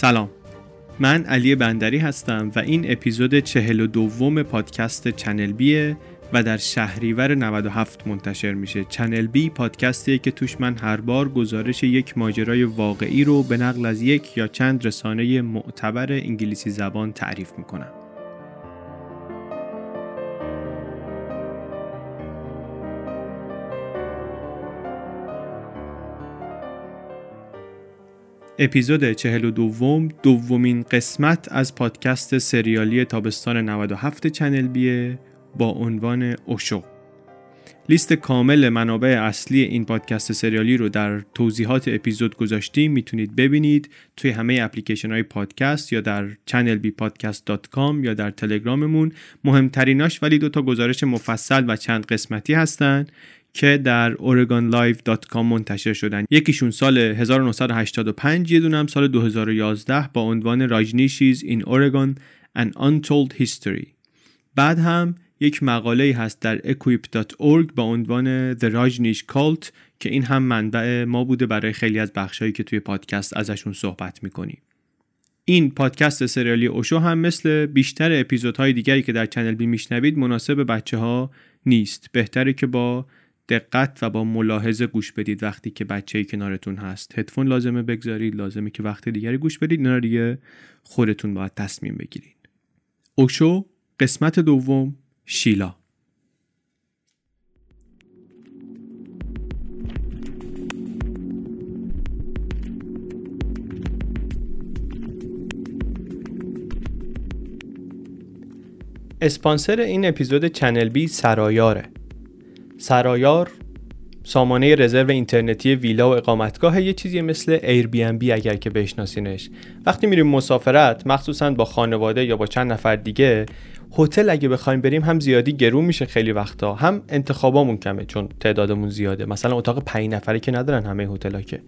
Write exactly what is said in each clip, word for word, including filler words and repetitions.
سلام، من علی بندری هستم و این اپیزود چهل و دوم پادکست چنل بیه و در شهریور نود و هفت منتشر میشه. چنل بی پادکستیه که توش من هر بار گزارش یک ماجرای واقعی رو به نقل از یک یا چند رسانه معتبر انگلیسی زبان تعریف میکنم. اپیزود چهل و دوم دومین قسمت از پادکست سریالی تابستان نود و هفت چنل بیه با عنوان اوشو. لیست کامل منابع اصلی این پادکست سریالی رو در توضیحات اپیزود گذاشتیم، میتونید ببینید توی همه اپلیکیشن های پادکست یا در چنل بی پادکست دات کام یا در تلگراممون. مهمتریناش ولی دوتا گزارش مفصل و چند قسمتی هستن که در Oregon Live دات کام منتشر شدن. یکیشون سال هزار و نهصد و هشتاد و پنج، یه دونم سال دو هزار و یازده با عنوان Rajneeshees In Oregon An Untold History. بعد هم یک مقاله هست در Equip دات org با عنوان The Rajneesh Cult که این هم منبع ما بوده برای خیلی از بخشایی که توی پادکست ازشون صحبت میکنیم. این پادکست سریالی اوشو هم مثل بیشتر اپیزودهای دیگری که در چنل بی میشنوید مناسب بچه‌ها نیست. بهتره که با دقت و با ملاحظه گوش بدید. وقتی که بچه‌ای کنارتون هست هدفون لازمه بگذارید، لازمه که وقت دیگری گوش بدید، نه دیگه خودتون باید تصمیم بگیرید. اوشو قسمت دوم، شیلا. اسپانسر این اپیزود چنل بی سرایاره. سرایار سامانه رزرو اینترنتی ویلا و اقامتگاه، یه چیزی مثل ایر بی ام بی اگر که بشناسینش. وقتی میریم مسافرت مخصوصا با خانواده یا با چند نفر دیگه، هتل اگه بخوایم بریم هم زیادی گرون میشه خیلی وقتا، هم انتخابامون کمه چون تعدادمون زیاده. مثلا اتاق پنج نفره که ندارن همه هتل‌ها. که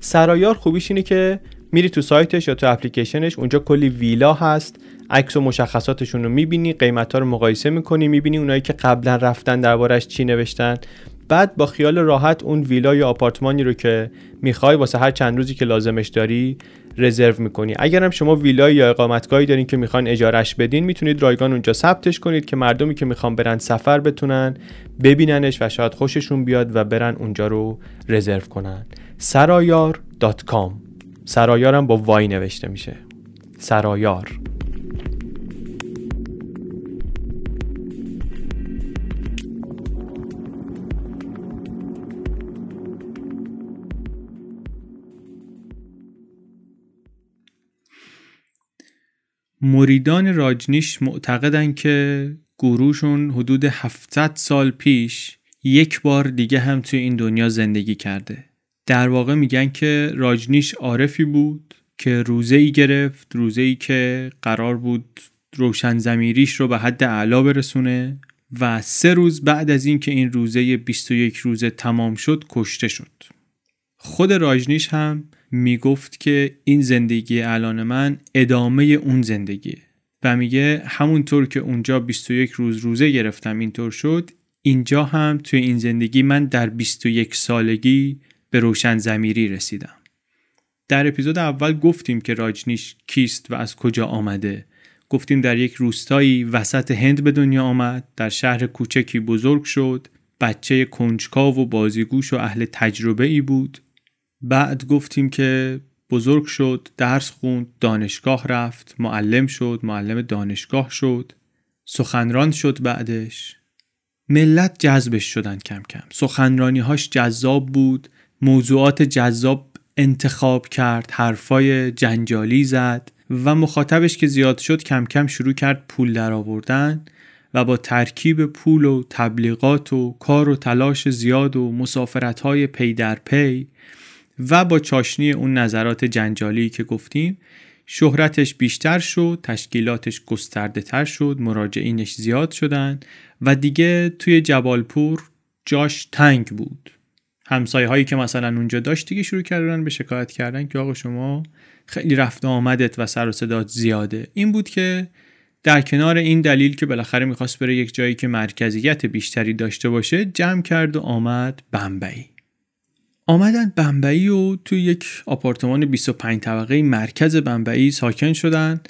سرایار خوبیش اینه که میری تو سایتش یا تو اپلیکیشنش، اونجا کلی ویلا هست، عکس و مشخصاتشون رو می‌بینی، قیمت‌ها رو مقایسه می‌کنی، می‌بینی اونایی که قبلا رفتن دربارش چی نوشتن. بعد با خیال راحت اون ویلا یا آپارتمانی رو که می‌خوای واسه هر چند روزی که لازمش داری رزرو می‌کنی. اگرم شما ویلا یا اقامتگاهی دارین که می‌خواین اجارهش بدین، میتونید رایگان اونجا ثبتش کنید که مردمی که می‌خوان برن سفر بتونن ببیننش و شاید خوششون بیاد و برن اونجا رو رزرو کنن. سرایار دات کام. سرایارم با وای نوشته میشه. سرایار. مریدان راجنیش معتقدن که گروهشون حدود هفتصد سال پیش یک بار دیگه هم توی این دنیا زندگی کرده. در واقع میگن که راجنیش عارفی بود که روزه‌ای گرفت، روزه‌ای که قرار بود روشن ضمیریش رو به حد اعلا برسونه و سه روز بعد از این که این روزه بیست و یک روزه تمام شد کشته شد. خود راجنیش هم میگفت که این زندگی الان من ادامه اون زندگیه و میگه همونطور که اونجا بیست و یک روز روزه گرفتم اینطور شد، اینجا هم توی این زندگی من در بیست و یک سالگی به روشن ضمیری رسیدم. در اپیزود اول گفتیم که راجنیش کیست و از کجا آمده. گفتیم در یک روستایی وسط هند به دنیا آمد، در شهر کوچکی بزرگ شد، بچه کنجکاو و بازیگوش و اهل تجربه ای بود. بعد گفتیم که بزرگ شد، درس خوند، دانشگاه رفت، معلم شد، معلم دانشگاه شد، سخنران شد. بعدش ملت جذبش شدن کم کم. سخنرانی‌هاش جذاب بود، موضوعات جذاب انتخاب کرد، حرفای جنجالی زد و مخاطبش که زیاد شد کم کم شروع کرد پول در آوردن و با ترکیب پول و تبلیغات و کار و تلاش زیاد و مسافرت‌های پی در پی و با چاشنی اون نظرات جنجالی که گفتیم شهرتش بیشتر شد، تشکیلاتش گسترده تر شد، مراجعینش زیاد شدن و دیگه توی جبالپور جاش تنگ بود. همسایه هایی که مثلا اونجا داشت دیگه شروع کردن به شکایت کردن که آقا شما خیلی رفت آمدت و سر و صدات زیاده. این بود که در کنار این دلیل که بالاخره میخواست بره یک جایی که مرکزیت بیشتری داشته باشه، جمع کرد و آمد بمبئی. آمدن بمبئی و تو یک آپارتمان بیست و پنج طبقه مرکز بمبئی ساکن شدن.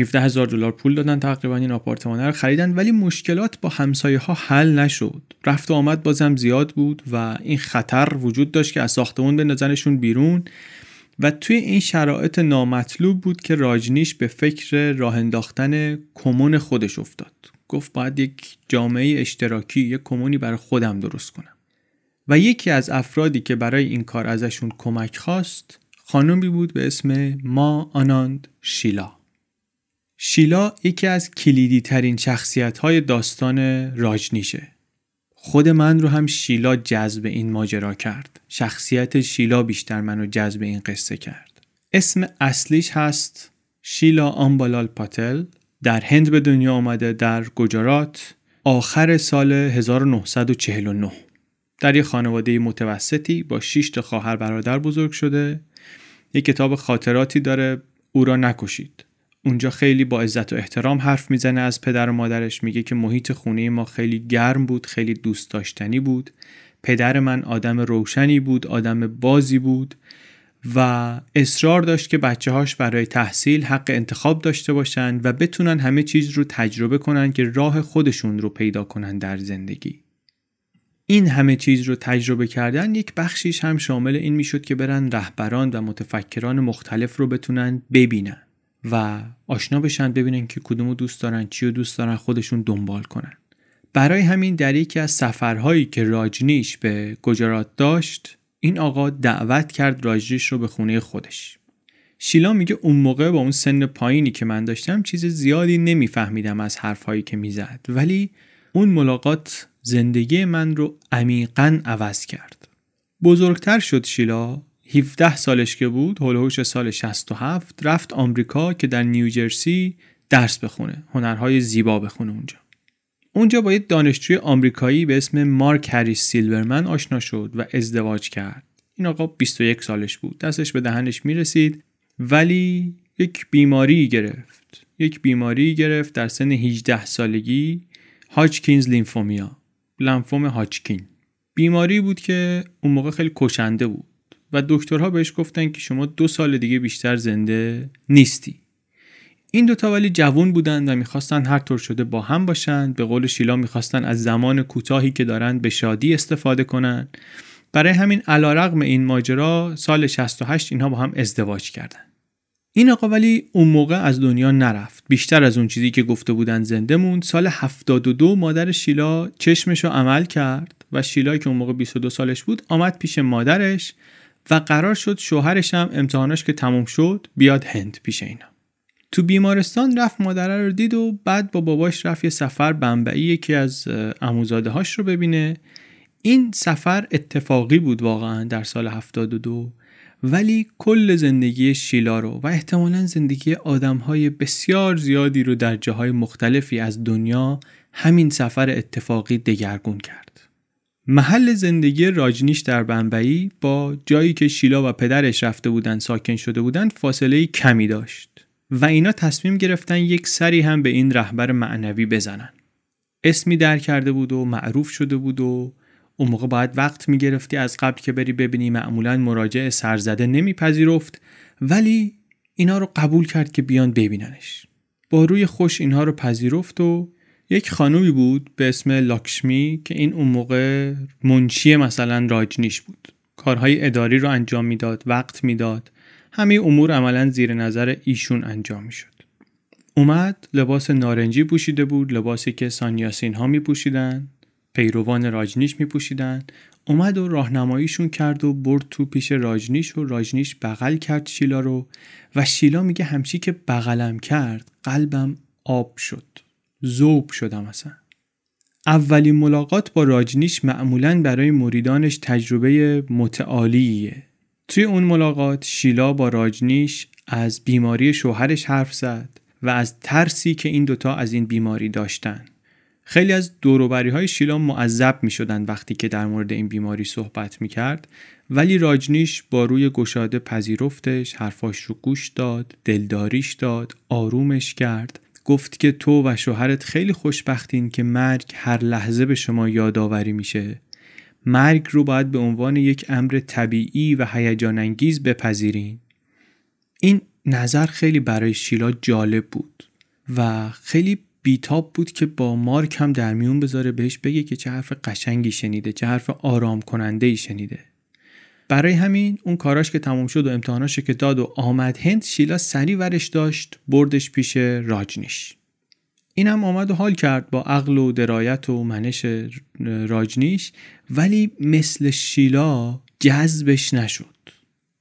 هفده هزار دلار پول دادن تقریبا این آپارتمان رو خریدن، ولی مشکلات با همسایه ها حل نشد. رفت و آمد بازم زیاد بود و این خطر وجود داشت که از ساختمون بندازنشون بیرون و توی این شرایط نامطلوب بود که راجنیش به فکر راه انداختن کمون خودش افتاد. گفت باید یک جامعه اشتراکی، یک کمونی برای خودم درست کنم. و یکی از افرادی که برای این کار ازشون کمک خواست خانومی بود به اسم ما آناند شیلا. شیلا یکی از کلیدی ترین شخصیت های داستان راجنیشه. خود من رو هم شیلا جذب این ماجرا کرد. شخصیت شیلا بیشتر منو جذب این قصه کرد. اسم اصلیش هست شیلا آمبالال پاتل. در هند به دنیا آمده، در گجارات، آخر سال هزار و نهصد و چهل و نه. در یه خانواده متوسطی با شش تا خواهر برادر بزرگ شده. یک کتاب خاطراتی داره، او را نکشید. اونجا خیلی با عزت و احترام حرف میزنه از پدر و مادرش. میگه که محیط خونه ما خیلی گرم بود، خیلی دوست داشتنی بود. پدر من آدم روشنی بود، آدم بازی بود و اصرار داشت که بچه‌هاش برای تحصیل حق انتخاب داشته باشن و بتونن همه چیز رو تجربه کنن که راه خودشون رو پیدا کنن در زندگی. این همه چیز رو تجربه کردن یک بخشیش هم شامل این میشد که برن رهبران و متفکران مختلف رو بتونن ببینن و آشنا بشن، ببینن که کدومو دوست دارن، چیو دوست دارن، خودشون دنبال کنن. برای همین در یکی از سفرهایی که راجنیش به گجارات داشت، این آقا دعوت کرد راجنیش رو به خونه خودش. شیلا میگه اون موقع با اون سن پایینی که من داشتم چیز زیادی نمیفهمیدم از حرفایی که میزد، ولی اون ملاقات زندگی من رو عمیقاً عوض کرد. بزرگتر شد شیلا، هفده سالش که بود، هولوش سال شصت و هفت رفت آمریکا که در نیوجرسی درس بخونه، هنرهای زیبا بخونه اونجا. اونجا با یک دانشجوی آمریکایی به اسم مارک هری سیلبرمن آشنا شد و ازدواج کرد. این آقا بیست و یک سالش بود، دستش به دهنش میرسید، ولی یک بیماری گرفت. یک بیماری گرفت در سن هجده سالگی، هاچکینز لیمفومیا، لیمفوم هاچکین. بیماری بود که اون موقع خیلی کشنده بود و دکترها بهش گفتن که شما دو سال دیگه بیشتر زنده نیستی. این دوتا ولی جوان بودن و میخواستن هر طور شده با هم باشن. به قول شیلا میخواستن از زمان کوتاهی که دارن به شادی استفاده کنن. برای همین علیرغم این ماجرا سال شصت و هشت اینها با هم ازدواج کردن. این آقا ولی اون موقع از دنیا نرفت. بیشتر از اون چیزی که گفته بودن زنده موند. سال هفتاد و دو مادر شیلا چشمشو عمل کرد و شیلا که اون موقع بیست و دو سالش بود آمد پیش مادرش و قرار شد شوهرش هم امتحاناش که تموم شد بیاد هند پیش اینا. تو بیمارستان رفت مادره رو دید و بعد با باباش رفت یه سفر بمبئی، یکی از عموزاده هاش رو ببینه. این سفر اتفاقی بود واقعا در سال هفتاد و دو، ولی کل زندگی شیلا رو و احتمالاً زندگی آدم‌های بسیار زیادی رو در جاهای مختلفی از دنیا همین سفر اتفاقی دگرگون کرد. محل زندگی راجنیش در بمبئی با جایی که شیلا و پدرش رفته بودن ساکن شده بودن فاصله کمی داشت و اینا تصمیم گرفتن یک سری هم به این رهبر معنوی بزنن. اسمی در کرده بود و معروف شده بود و اون موقع باید وقت میگرفتی از قبل که بری ببینی. معمولاً مراجع سرزده نمیپذیرفت، ولی اینا رو قبول کرد که بیان ببیننش. با روی خوش اینها رو پذیرفت و یک خانومی بود به اسم لاکشمی که این اون موقع منشی مثلا راجنیش بود. کارهای اداری رو انجام میداد، وقت میداد. همه امور عملاً زیر نظر ایشون انجام میشد. اومد، لباس نارنجی پوشیده بود، لباسی که سانیاسین ها میپوشیدن، پیروان راجنیش میپوشیدن. اومد و راهنماییشون کرد و برد تو پیش راجنیش و راجنیش بغل کرد شیلا رو و شیلا میگه همچی که بغلم کرد قلبم آب شد، ذوب شدم اصلا. اولین ملاقات با راجنیش معمولاً برای مریدانش تجربه متعالیه. توی اون ملاقات شیلا با راجنیش از بیماری شوهرش حرف زد و از ترسی که این دوتا از این بیماری داشتن. خیلی از دوروبری‌های شیلا معذب می‌شدن وقتی که در مورد این بیماری صحبت می‌کرد، ولی راجنیش با روی گشاده پذیرفتش، حرفاش رو گوش داد، دلداریش داد، آرومش کرد. گفت که تو و شوهرت خیلی خوشبختین که مرگ هر لحظه به شما یادآوری میشه. مرگ رو باید به عنوان یک امر طبیعی و هیجان انگیز بپذیرین. این نظر خیلی برای شیلا جالب بود و خیلی بیتاب بود که با مارک هم در میون بذاره، بهش بگه که چه حرف قشنگی شنیده، چه حرف آرام کننده‌ای شنیده. برای همین اون کاراش که تموم شد و امتحاناش که داد و آمد هند، شیلا سری ورش داشت بردش پیش راجنیش. این هم آمد و حال کرد با عقل و درایت و منش راجنیش، ولی مثل شیلا جذبش نشد.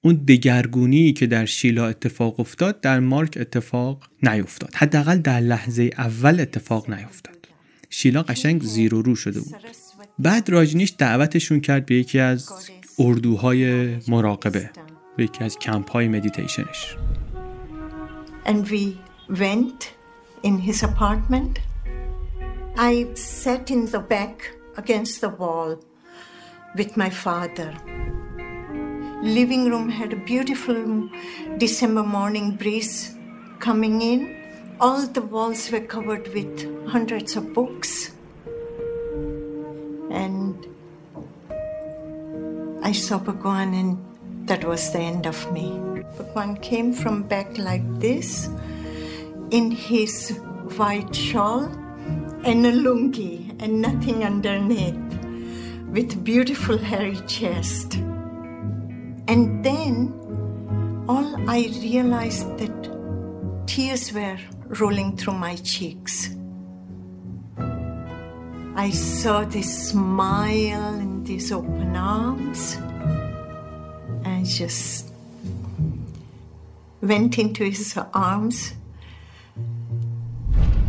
اون دگرگونی که در شیلا اتفاق افتاد در مارک اتفاق نیفتاد، حداقل در لحظه اول اتفاق نیفتاد. شیلا قشنگ زیر و رو شده بود. بعد راجنیش دعوتشون کرد به یکی از اردوهای مراقبه، به یکی از کمپ‌های مدیتیشنش. And we went in his apartment. I sat in the back against the wall with my father. Living room had a beautiful December morning breeze coming in. All the walls were covered with hundreds of books. And I saw Bhagwan, and that was the end of me. Bhagwan came from back like this, in his white shawl and a lungi and nothing underneath, with beautiful hairy chest. And then all I realized that tears were rolling through my cheeks. I saw this smile and these open arms, and just went into his arms,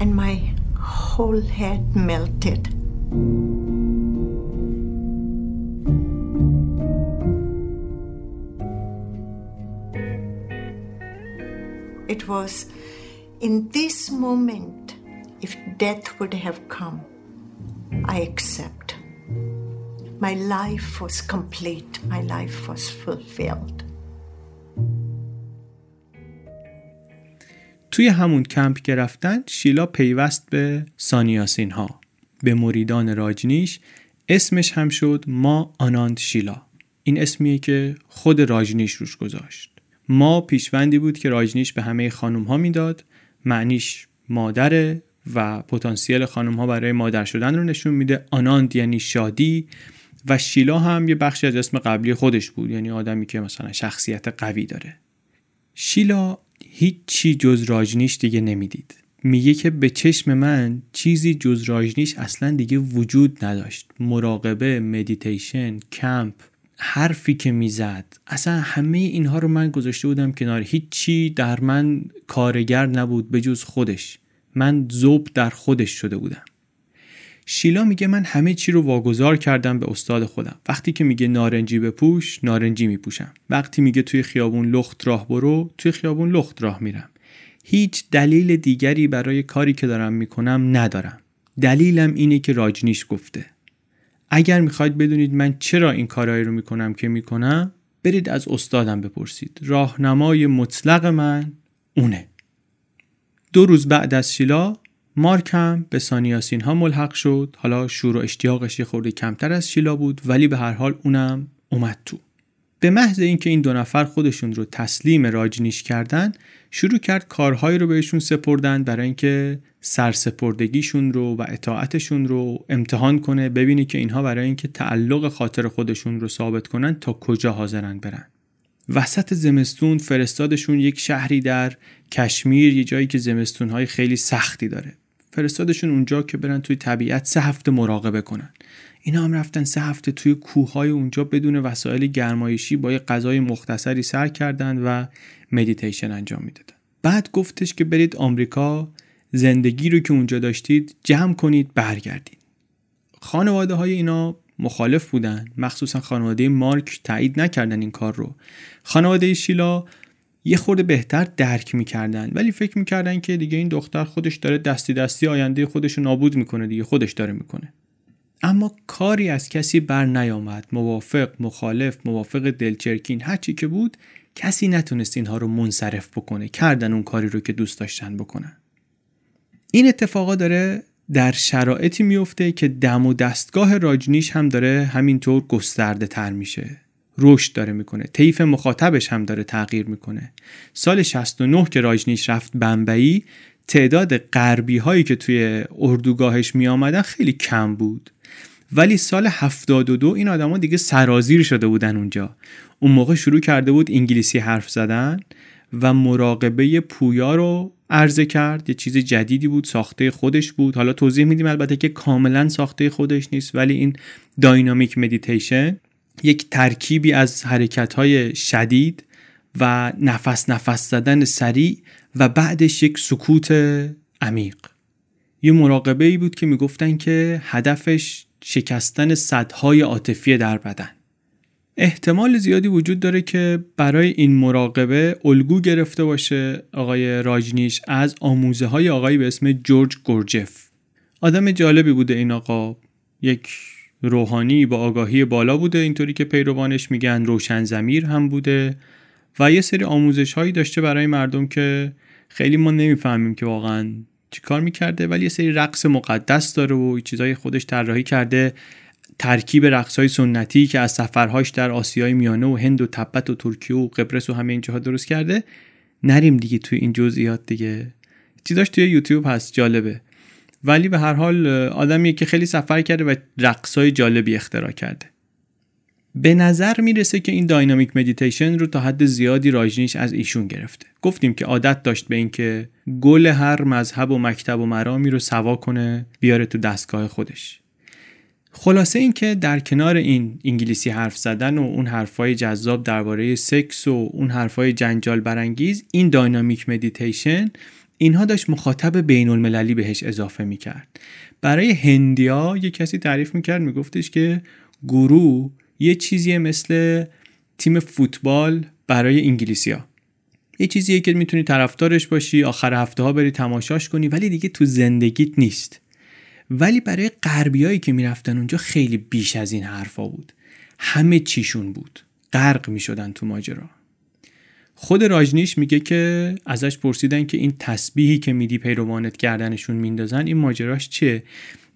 and my whole head melted. It was in this moment, if death would have come, I accept. My life was complete. My life was fulfilled. توی همون کمپ که رفتن، شیلا پیوست به سانیاسین ها، به مریدان راجنیش. اسمش هم شد ما آناند شیلا. این اسمیه که خود راجنیش روش گذاشت. ما پیشوندی بود که راجنیش به همه خانوم ها میداد، معنیش مادره و پتانسیل خانوم ها برای مادر شدن رو نشون میده. آناند یعنی شادی و شیلا هم یه بخشی از اسم قبلی خودش بود، یعنی آدمی که مثلا شخصیت قوی داره. شیلا هیچ چی جز راجنیش دیگه نمیدید. میگه که به چشم من چیزی جز راجنیش اصلا دیگه وجود نداشت. مراقبه، مدیتیشن، کمپ، حرفی که میزد، اصلا همه اینها رو من گذاشته بودم کنار. هیچی در من کارگر نبود به جز خودش. من ذوب در خودش شده بودم. شیلا میگه من همه چی رو واگذار کردم به استاد خودم. وقتی که میگه نارنجی بپوش، نارنجی میپوشم. وقتی میگه توی خیابون لخت راه برو، توی خیابون لخت راه میرم. هیچ دلیل دیگری برای کاری که دارم میکنم ندارم. دلیلم اینه که راجنیش گفته. اگر میخواید بدونید من چرا این کارهایی رو میکنم که میکنم، برید از استادم بپرسید. راهنمای مطلق من اونه. دو روز بعد از شیلا، مارک هم به سانیاسین ها ملحق شد. حالا شور و اشتیاقش خورده کمتر از شیلا بود، ولی به هر حال اونم اومد تو. به محض اینکه این دو نفر خودشون رو تسلیم راجنیش کردن، شروع کرد کارهایی رو بهشون سپردن برای اینکه سرسپردگیشون رو و اطاعتشون رو امتحان کنه، ببینی که اینها برای اینکه تعلق خاطر خودشون رو ثابت کنن تا کجا حاضرن برن. وسط زمستون فرستادشون یک شهری در کشمیر، یه جایی که زمستون‌های خیلی سختی داره. فرستادشون اونجا که برن توی طبیعت سه هفته مراقبه کنن. اینا هم رفتن سه هفته توی کوههای اونجا بدون وسایل گرمایشی، با یه غذای مختصری سر کردن و مدیتیشن انجام میدادن. بعد گفتش که برید آمریکا، زندگی رو که اونجا داشتید جمع کنید برگردید. خانواده های اینا مخالف بودن، مخصوصا خانواده مارک تایید نکردن این کار رو. خانواده شیلا یه خورده بهتر درک میکردن، ولی فکر میکردن که دیگه این دختر خودش داره دستی دستی آینده خودش رو نابود میکنه، دیگه خودش داره میکنه. اما کاری از کسی بر نیامد. موافق، مخالف، موافق دلچرکین، هر چی که بود، کسی نتونست اینها رو منصرف بکنه. کردن اون کاری رو که دوست داشتن بکنن. این اتفاقا داره در شرایطی میفته که دم و دستگاه راجنیش هم داره همینطور گسترده تر میشه، رشد داره میکنه، طیف مخاطبش هم داره تغییر میکنه. سال شصت و نه که راجنیش رفت بمبئی، تعداد غربی هایی که توی اردوگاهش می آمدن خیلی کم بود، ولی سال هفتاد و دو این آدم ها دیگه سرازیر شده بودن اونجا. اون موقع شروع کرده بود انگلیسی حرف زدن و مراقبه پویا رو عرضه کرد. یه چیز جدیدی بود، ساخته خودش بود. حالا توضیح میدیم البته که کاملا ساخته خودش نیست، ولی این داینامیک مدیتیشن یک ترکیبی از حرکت‌های شدید و نفس نفس زدن سریع و بعدش یک سکوت عمیق. یه مراقبه‌ای بود که میگفتن که هدفش شکستن سدهای عاطفی در بدن. احتمال زیادی وجود داره که برای این مراقبه الگو گرفته باشه آقای راجنیش از آموزه‌های آقایی به اسم جورج گورجف. آدم جالبی بوده این آقا، یک روحانی با آگاهی بالا بوده، اینطوری که پیروانش میگن روشن ضمیر هم بوده و یه سری آموزش هایی داشته برای مردم که خیلی ما نمیفهمیم که واقعا چی کار میکرده، ولی یه سری رقص مقدس داره و چیزای خودش طراحی کرده، ترکیب رقصهای سنتی که از سفرهاش در آسیای میانه و هند و تبت و ترکیه و قبرس و همه این جاها درست کرده. نریم دیگه توی این جزئیات، دیگه چیزاش توی یوتیوب هست، جالبه. ولی به هر حال آدمیه که خیلی سفر کرده و رقصهای جالبی اختراع کرده. به نظر میرسه که این داینامیک مدیتیشن رو تا حد زیادی راجنیش از ایشون گرفته. گفتیم که عادت داشت به این که گل هر مذهب و مکتب و مرامی رو سوا کنه بیاره تو دستگاه خودش. خلاصه این که در کنار این انگلیسی حرف زدن و اون حرفای جذاب درباره سکس و اون حرفای جنجال برانگیز، این داینامیک مدیتیشن اینها داشت مخاطب بین المللی بهش اضافه میکرد. برای هندیا یه کسی تعریف میکرد، میگفتش که گورو یه چیزیه مثل تیم فوتبال برای انگلیسیا. یه چیزیه که میتونی طرفدارش باشی، آخر هفته ها بری تماشاش کنی، ولی دیگه تو زندگیت نیست. ولی برای غربیایی که میرفتن اونجا خیلی بیش از این حرفا بود، همه چیشون بود، غرق میشدن تو ماجرا. خود راجنیش میگه که ازش پرسیدن که این تسبیحی که میدی پیروانت گردنشون میندازن این ماجراش چیه؟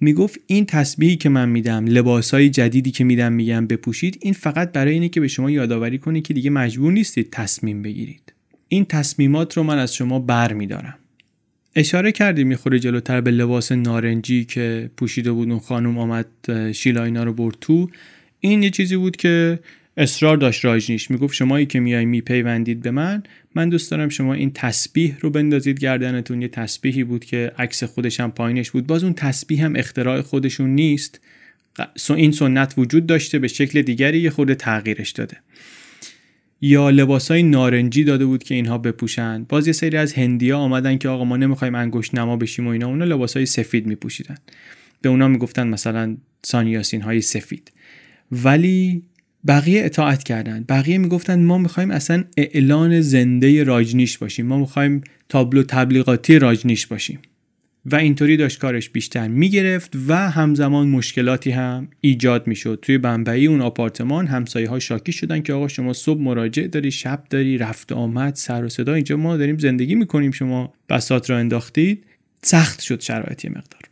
میگفت این تسبیحی که من میدم، لباسای جدیدی که میدم میگم بپوشید، این فقط برای اینه که به شما یادآوری کنه که دیگه مجبور نیستید تصمیم بگیرید. این تصمیمات رو من از شما بر میدارم. اشاره کردیم میخوره جلوتر به لباس نارنجی که پوشیده بود اون خانم، آمد شیلا اینا رو برد تو. این یه چیزی بود که اصرار داشت راجنیش، میگفت شمایی که میای میپیوندید به من، من دوست دارم شما این تسبیح رو بندازید گردنتون. یه تسبیحی بود که عکس خودش هم پایینش بود. باز اون تسبیح هم اختراع خودشون نیست، این سنت وجود داشته، به شکل دیگری یه خورده تغییرش داده. یا لباسای نارنجی داده بود که اینها بپوشن. باز یه سری از هندیا آمدن که آقا ما نمیخوایم انگشت نما بشیم و اینا، اونا لباسای سفید میپوشیدن، به اونا میگفتن مثلا سانیاسین های سفید. ولی بقیه اطاعت کردن. بقیه میگفتن ما میخوایم اصلا اعلان زنده راجنیش باشیم، ما میخوایم تابلو تبلیغاتی راجنیش باشیم. و اینطوری داشت کارش بیشتر میگرفت و همزمان مشکلاتی هم ایجاد میشد. توی بمبئی اون آپارتمان همسایه‌ها شاکی شدن که آقا شما صبح مراجعه داری، شب داری، رفت آمد، سر و صدا، اینجا ما داریم زندگی میکنیم، شما بساط را انداختید. سخت شد شرایط مقدار.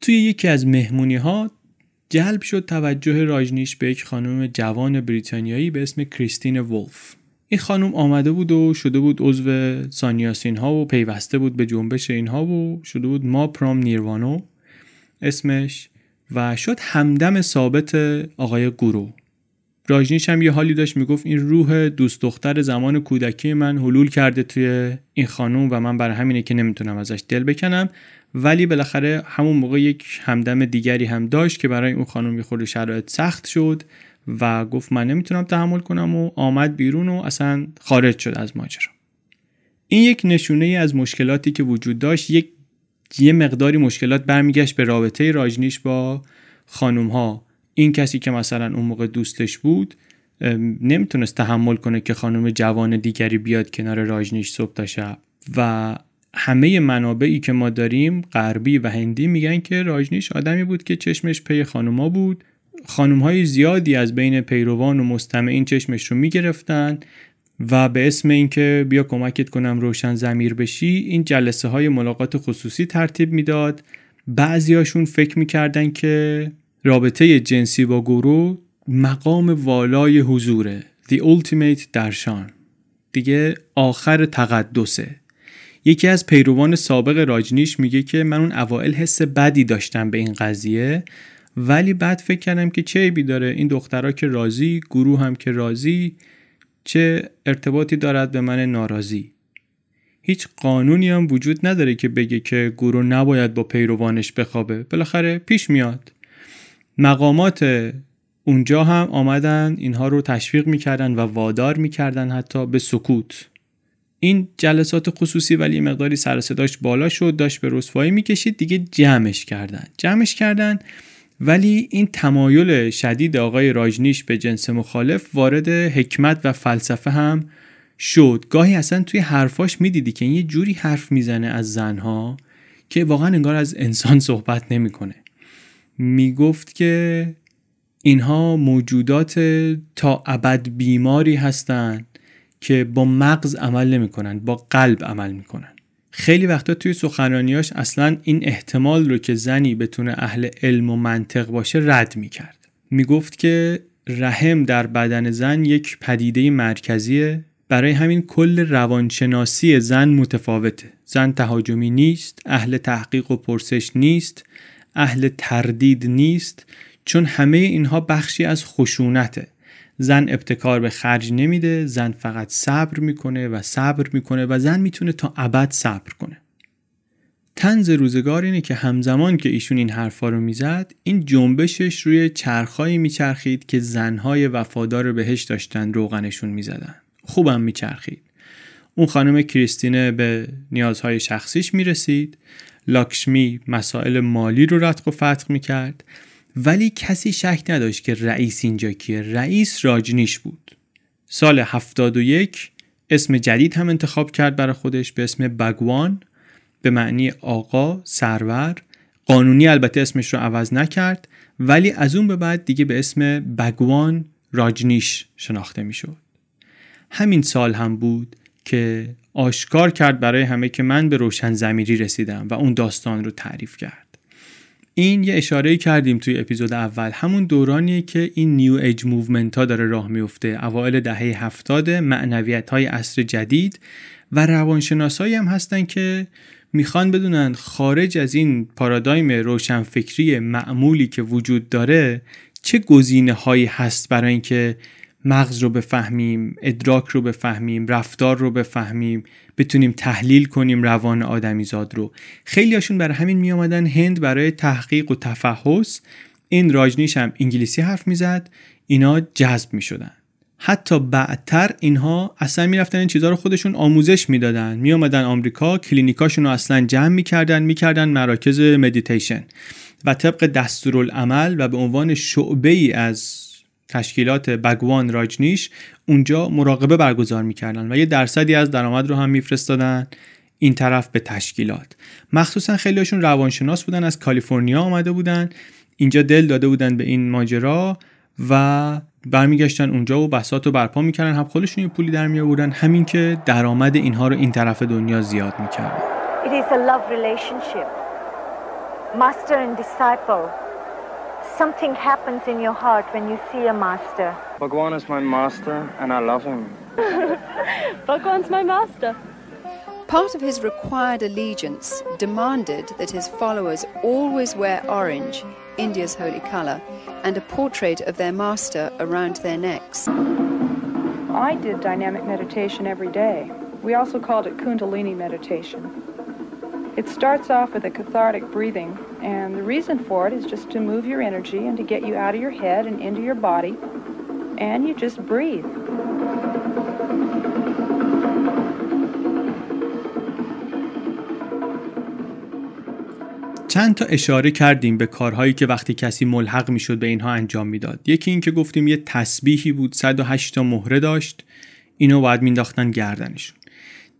توی یکی از مهمونی‌ها جلب شد توجه راجنیش به یک خانم جوان بریتانیایی به اسم کریستین وولف. این خانم آمده بود و شده بود عضو سانیاسین ها و پیوسته بود به جنبش اینها و شده بود ما پرام نیروانو اسمش و شد همدم ثابت آقای گورو. راجنیش هم یه حالی داشت، میگفت این روح دوست دختر زمان کودکی من حلول کرده توی این خانم و من برای همینه که نمیتونم ازش دل بکنم. ولی بالاخره همون موقع یک همدم دیگری هم داشت که برای اون خانم یه خورده شرایط سخت شد و گفت من نمیتونم تحمل کنم و آمد بیرون و اصلا خارج شد از ماجرا. این یک نشونه از مشکلاتی که وجود داشت. یک یه مقداری مشکلات برمیگشت به رابطه راجنیش با خانم ها. این کسی که مثلا اون موقع دوستش بود نمیتونست تحمل کنه که خانم جوان دیگری بیاد کنار راجنیش صبح تا شب. و همه منابعی که ما داریم غربی و هندی میگن که راجنیش آدمی بود که چشمش پی خانوما بود. خانومهای زیادی از بین پیروان و مستمعین چشمش رو میگرفتن و به اسم اینکه بیا کمکت کنم روشن ضمیر بشی این جلسه های ملاقات خصوصی ترتیب میداد بعضیاشون فکر میکردن که رابطه جنسی با گورو مقام والای حضوره، The Ultimate درشان، دیگه آخر تقدسه. یکی از پیروان سابق راجنیش میگه که من اون اوائل حس بدی داشتم به این قضیه، ولی بعد فکر کردم که چه عیبی داره، این دخترها که راضی، گروه هم که راضی، چه ارتباطی دارد به من ناراضی؟ هیچ قانونی هم وجود نداره که بگه که گروه نباید با پیروانش بخوابه، بالاخره پیش میاد. مقامات اونجا هم آمدن اینها رو تشویق میکردن و وادار میکردن حتی به سکوت. این جلسات خصوصی ولی مقداری سر و صداش بالا شد، داشت به رسوایی میکشید، دیگه جمعش کردن جمعش کردن ولی این تمایل شدید آقای راجنیش به جنس مخالف وارد حکمت و فلسفه هم شد. گاهی اصلا توی حرفاش میدیدی که این یه جوری حرف میزنه از زنها که واقعا انگار از انسان صحبت نمیکنه. میگفت که اینها موجودات تا ابد بیماری هستند که با مغز عمل نمیکنن، با قلب عمل میکنن. خیلی وقتا توی سخنرانیاش اصلا این احتمال رو که زنی بتونه اهل علم و منطق باشه رد میکرد. میگفت که رحم در بدن زن یک پدیده مرکزیه، برای همین کل روانشناسی زن متفاوته. زن تهاجمی نیست، اهل تحقیق و پرسش نیست، اهل تردید نیست، چون همه اینها بخشی از خشونته. زن ابتکار به خرج نمیده، زن فقط صبر میکنه و صبر میکنه و زن میتونه تا ابد صبر کنه. طنز روزگار اینه که همزمان که ایشون این حرفا رو میزد، این جنبشش روی چرخایی میچرخید که زنهای وفادار بهش داشتن روغنشون میزدن. خوبم میچرخید. اون خانم کریستین به نیازهای شخصیش میرسید، لاکشمی مسائل مالی رو رتق و فتق میکرد، ولی کسی شک نداشت که رئیس اینجا کیه. رئیس راجنیش بود. سال هفتاد و یک اسم جدید هم انتخاب کرد برای خودش به اسم بگوان، به معنی آقا، سرور. قانونی البته اسمش رو عوض نکرد، ولی از اون به بعد دیگه به اسم بگوان راجنیش شناخته می شد. همین سال هم بود که آشکار کرد برای همه که من به روشن ضمیری رسیدم و اون داستان رو تعریف کرد. این یه اشاره‌ای کردیم توی اپیزود اول، همون دورانیه که این نیو ایج موومنت ها داره راه میفته، اوایل دهه هفتاد، معنویت های عصر جدید، و روانشناسایی هم هستن که میخوان بدونن خارج از این پارادایم روشنفکری معمولی که وجود داره چه گزینه هایی هست برای اینکه مغز رو بفهمیم، ادراک رو بفهمیم، رفتار رو بفهمیم، بتونیم تحلیل کنیم روان آدمیزاد رو. خیلی هاشون برای همین می آمدن هند برای تحقیق و تفحص. این راجنیش هم انگلیسی حرف می زد، اینا جذب می شدن. حتی بعدتر اینها اصلا می رفتن این چیزها رو خودشون آموزش می دادن، می آمدن آمریکا، کلینیکاشون رو اصلا جمع می کردن، می کردن مراکز مدیتیشن و طبق دستورالعمل و به عنوان شعبه ای از تشکیلات بگوان راجنیش اونجا مراقبه برگزار میکردن و یه درصدی از درآمد رو هم میفرستادن این طرف به تشکیلات. مخصوصا خیلیشون روانشناس بودن، از کالیفرنیا آمده بودن، اینجا دل داده بودن به این ماجرا و برمیگشتن اونجا و بساط رو برپا میکردن، هم خودشون یه پولی در میآوردن، همین که درآمد اینها رو این طرف دنیا زیاد میکردن. It is a love relationship. Master and disciple. Something happens in your heart when you see a master. Bhagwan is my master and I love him. Bhagwan's my master. Part of his required allegiance demanded that his followers always wear orange, India's holy color, and a portrait of their master around their necks. I did dynamic meditation every day. We also called it Kundalini meditation. It starts off with a cathartic breathing, and the reason for it is just to move your energy and to get you out of your head and into your body, and you just breathe. چند تا اشاره کردیم به کارهایی که وقتی کسی ملحق میشد به اینها انجام میداد. یکی این که گفتیم یه تسبیحی بود، صد و هشت تا مهره داشت، اینو باید مینداختن گردنشون.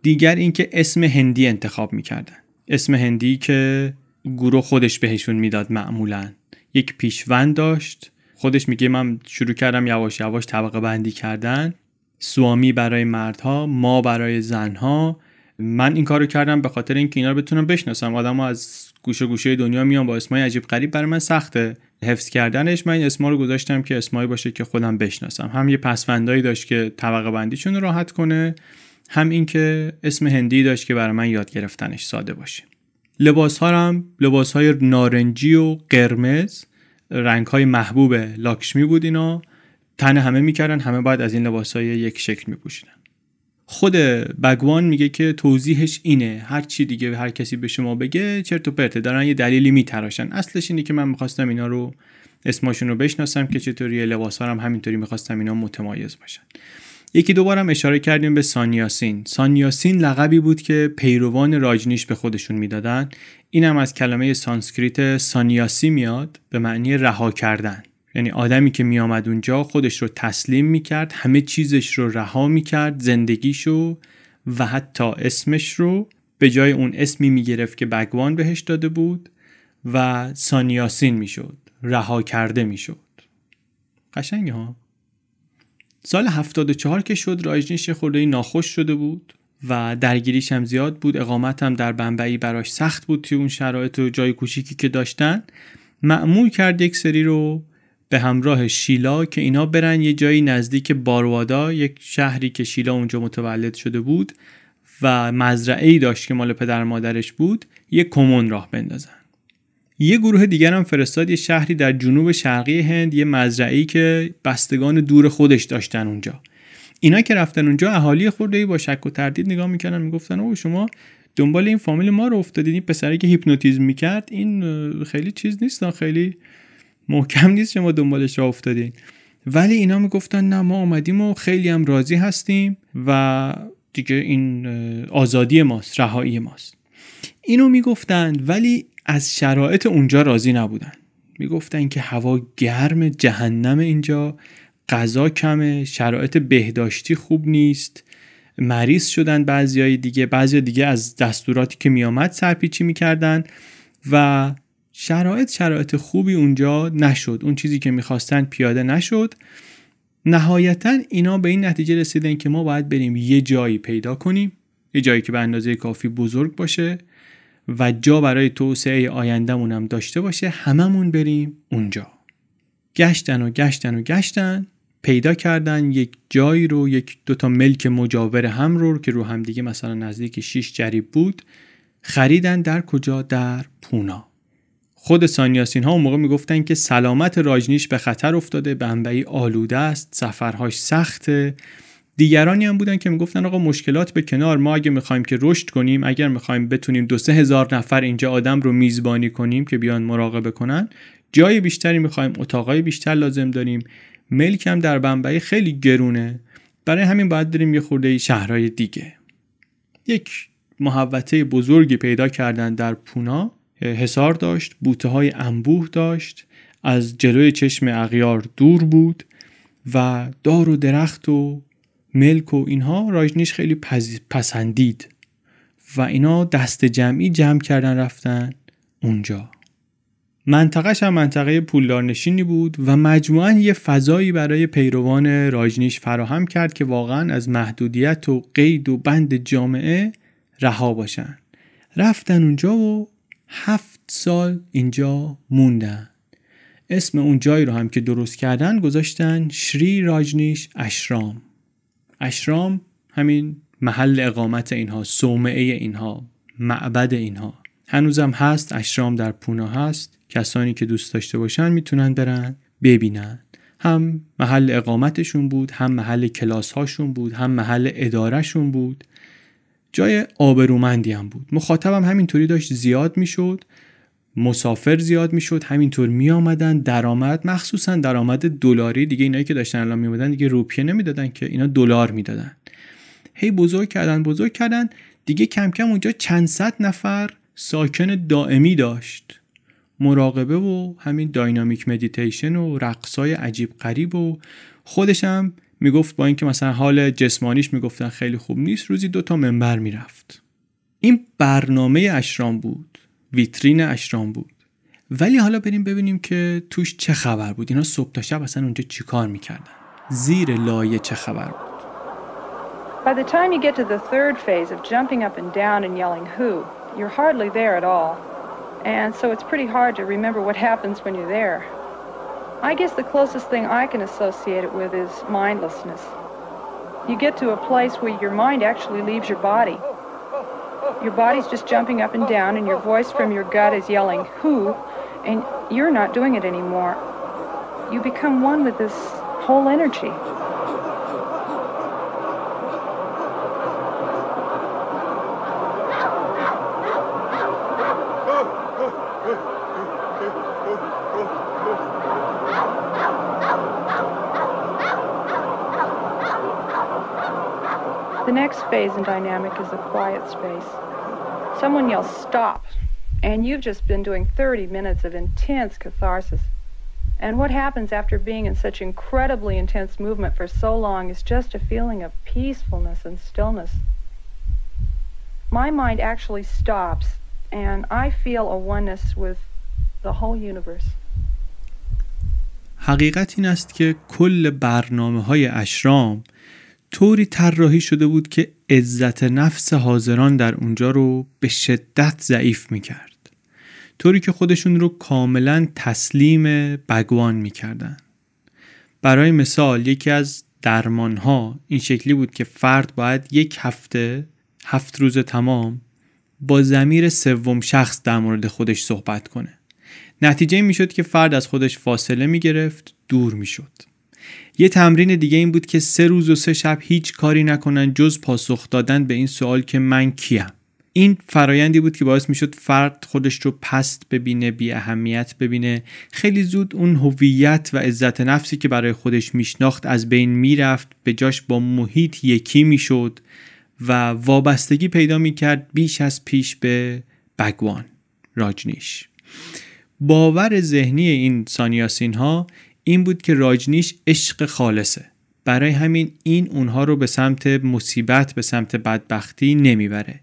دیگر اینکه اسم هندی انتخاب میکردن، اسم هندی که گروه خودش بهشون میداد معمولاً. یک پیشوند داشت، خودش میگه من شروع کردم یواش یواش طبقه بندی کردن، سوامی برای مردها، ما برای زنها. من این کارو کردم به خاطر اینکه اینا رو بتونم بشناسم، آدمو از گوشه گوشه دنیا میان با اسمای عجیب غریب، برای من سخته حفظ کردنش. من این اسما رو گذاشتم که اسمایی باشه که خودم بشناسم، هم یه پسوندایی داشت که طبقه بندیشون راحت کنه، هم این که اسم هندی داشت که برای من یاد گرفتنش ساده باشه. لباس‌ها هم لباس‌های نارنجی و قرمز، رنگ‌های محبوب لاکشمی بود. اینا تن همه می‌کردن، همه باید از این لباس‌های یک شکل می‌پوشیدن. خود بگوان میگه که توضیحش اینه، هر چی دیگه هر کسی به شما بگه چرت و پرته، دارن یه دلیلی میتراشن. اصلش اینه که من میخواستم اینا رو اسماشون رو بشناسم که چطوری، لباسا هم همینطوری میخواستم اینا متمایز باشن. یکی دوبارم اشاره کردیم به سانیاسین. سانیاسین لقبی بود که پیروان راجنیش به خودشون میدادن. اینم از کلمه سانسکریت سانیاسی میاد به معنی رها کردن، یعنی آدمی که می آمد اونجا خودش رو تسلیم می کرد، همه چیزش رو رها می کرد، زندگیشو و حتی اسمش رو، به جای اون اسمی می گرفت که بگوان بهش داده بود و سانیاسین می شد، رها کرده می شد. قشنگه ها. سال هفتاد و چهار که شد راجنیش خرده‌ای ناخوش شده بود و درگیریش هم زیاد بود، اقامت هم در بمبئی براش سخت بود توی اون شرایط و جای کوچیکی که داشتن. مأمور کرد یک سری رو به همراه شیلا که اینا برن یه جایی نزدیک باروادا، یک شهری که شیلا اونجا متولد شده بود و مزرعه‌ای داشت که مال پدر مادرش بود، یه کمون راه بندازن. یه گروه دیگر هم فرستاد یه شهری در جنوب شرقی هند، یه مزرعه‌ای که بستگان دور خودش داشتن اونجا. اینا که رفتن اونجا، اهالی خرده‌ای با شک و تردید نگاه می‌کردن، میگفتن او شما دنبال این فامیل ما رو افتادید، این پسری که هیپنوتیزم می‌کرد این خیلی چیز نیست، خیلی محکم نیست، شما دنبالش را افتادین. ولی اینا میگفتن نه، ما آمدیم و خیلی هم راضی هستیم و دیگه این آزادی ماست، رهایی ماست. اینو میگفتن ولی از شرایط اونجا راضی نبودن. میگفتن که هوا گرم، جهنم اینجا، غذا کمه، شرایط بهداشتی خوب نیست، مریض شدن بعضیای دیگه، بعضی دیگه از دستوراتی که میامد سرپیچی میکردن و شرایط شرایط خوبی اونجا نشد، اون چیزی که میخواستن پیاده نشد. نهایتا اینا به این نتیجه رسیدن که ما باید بریم یه جایی پیدا کنیم، یه جایی که به اندازه کافی بزرگ باشه و جا برای توسعه آیندمون هم داشته باشه، هممون بریم اونجا. گشتن و گشتن و گشتن، پیدا کردن یک جایی رو، یک دوتا ملک مجاور هم رو که رو هم دیگه مثلا نزدیک شیش جریب بود، خریدن. در کجا؟ در پونا. خود سانیاسین ها اون موقع میگفتن که سلامت راجنیش به خطر افتاده، بمبئی آلوده است، سفرهاش سخته. دیگرانی هم بودن که میگفتن آقا مشکلات به کنار، ما اگه میخوایم که رشد کنیم، اگر میخوایم بتونیم دو سه هزار نفر اینجا آدم رو میزبانی کنیم که بیان مراقبه کنن، جای بیشتری میخوایم، اتاقای بیشتر لازم داریم، ملک هم در بمبئی خیلی گرونه، برای همین باید بریم یه خورده شهرهای دیگه. یک محوطه بزرگی پیدا کردن در پونا، حصار داشت، بوته‌های انبوه داشت، از جلوی چشم اغیار دور بود و دار و درخت و ملک و اینها راجنیش خیلی پسندید و اینا دست جمعی جمع کردن رفتن اونجا. منطقه‌ش هم منطقه پولدارنشینی بود و مجموعاً یه فضایی برای پیروان راجنیش فراهم کرد که واقعاً از محدودیت و قید و بند جامعه رها باشن. رفتن اونجا و هفت سال اینجا موندن. اسم اون جایی رو هم که درست کردن گذاشتن شری راجنیش اشرام. اشرام همین محل اقامت اینها، صومعه اینها، معبد اینها. هنوزم هست، اشرام در پونا هست. کسانی که دوست داشته باشن میتونن برن ببینن. هم محل اقامتشون بود، هم محل کلاس هاشون بود، هم محل ادارهشون بود. جای آبرومندی هم بود. مخاطبم همینطوری داشت زیاد میشد، مسافر زیاد میشد، همینطور می آمدن. درآمد، مخصوصا درآمد دلاری دیگه، اینایی که داشتن الان می آمدن دیگه روپیه نمیدادن که، اینا دلار میدادن. هی بزرگ کردن بزرگ کردن دیگه. کم کم اونجا چند صد نفر ساکن دائمی داشت. مراقبه و همین داینامیک مدیتیشن و رقصای عجیب غریب و خودش هم میگفت با اینکه مثلا حال جسمانیش میگفتن خیلی خوب نیست، روزی دوتا منبر میرفت. این برنامه اشرام بود، ویترین اشرام بود. ولی حالا بریم ببینیم که توش چه خبر بود، اینا صبح تا شب اصلا اونجا چی کار میکردن، زیر لایه چه خبر بود. By the time you get to the third phase of jumping up and down and yelling who, you're hardly there at all. And so it's pretty hard to remember what happens when you're there. I guess the closest thing I can associate it with is mindlessness. You get to a place where your mind actually leaves your body. Your body's just jumping up and down, and your voice from your gut is yelling, "Who?" And you're not doing it anymore. You become one with this whole energy. The next phase in dynamic is the quiet space. Someone yells, "Stop," and you've just been doing thirty minutes of intense catharsis. And what happens after being in such incredibly intense movement for so long is just a feeling of peacefulness and stillness. My mind actually stops, and I feel a oneness with the whole universe. حقیقت این است که کل برنامه‌های اشرام طوری طراحی شده بود که عزت نفس حاضران در اونجا رو به شدت ضعیف میکرد. طوری که خودشون رو کاملا تسلیم بگوان میکردن. برای مثال یکی از درمانها این شکلی بود که فرد باید یک هفته، هفت روز تمام با ضمیر سوم شخص در مورد خودش صحبت کنه. نتیجه این میشد که فرد از خودش فاصله میگرفت، دور میشد. یه تمرین دیگه این بود که سه روز و سه شب هیچ کاری نکنن جز پاسخ دادن به این سوال که من کیم. این فرایندی بود که باعث میشد فرد خودش رو پست ببینه، بی اهمیت ببینه. خیلی زود اون هویت و عزت نفسی که برای خودش میشناخت از بین میرفت، به جاش با محیط یکی میشد و وابستگی پیدا میکرد بیش از پیش به بگوان راجنیش. باور ذهنی این سانیاسین ها این بود که راجنیش عشق خالصه. برای همین این اونها رو به سمت مصیبت، به سمت بدبختی نمیبره.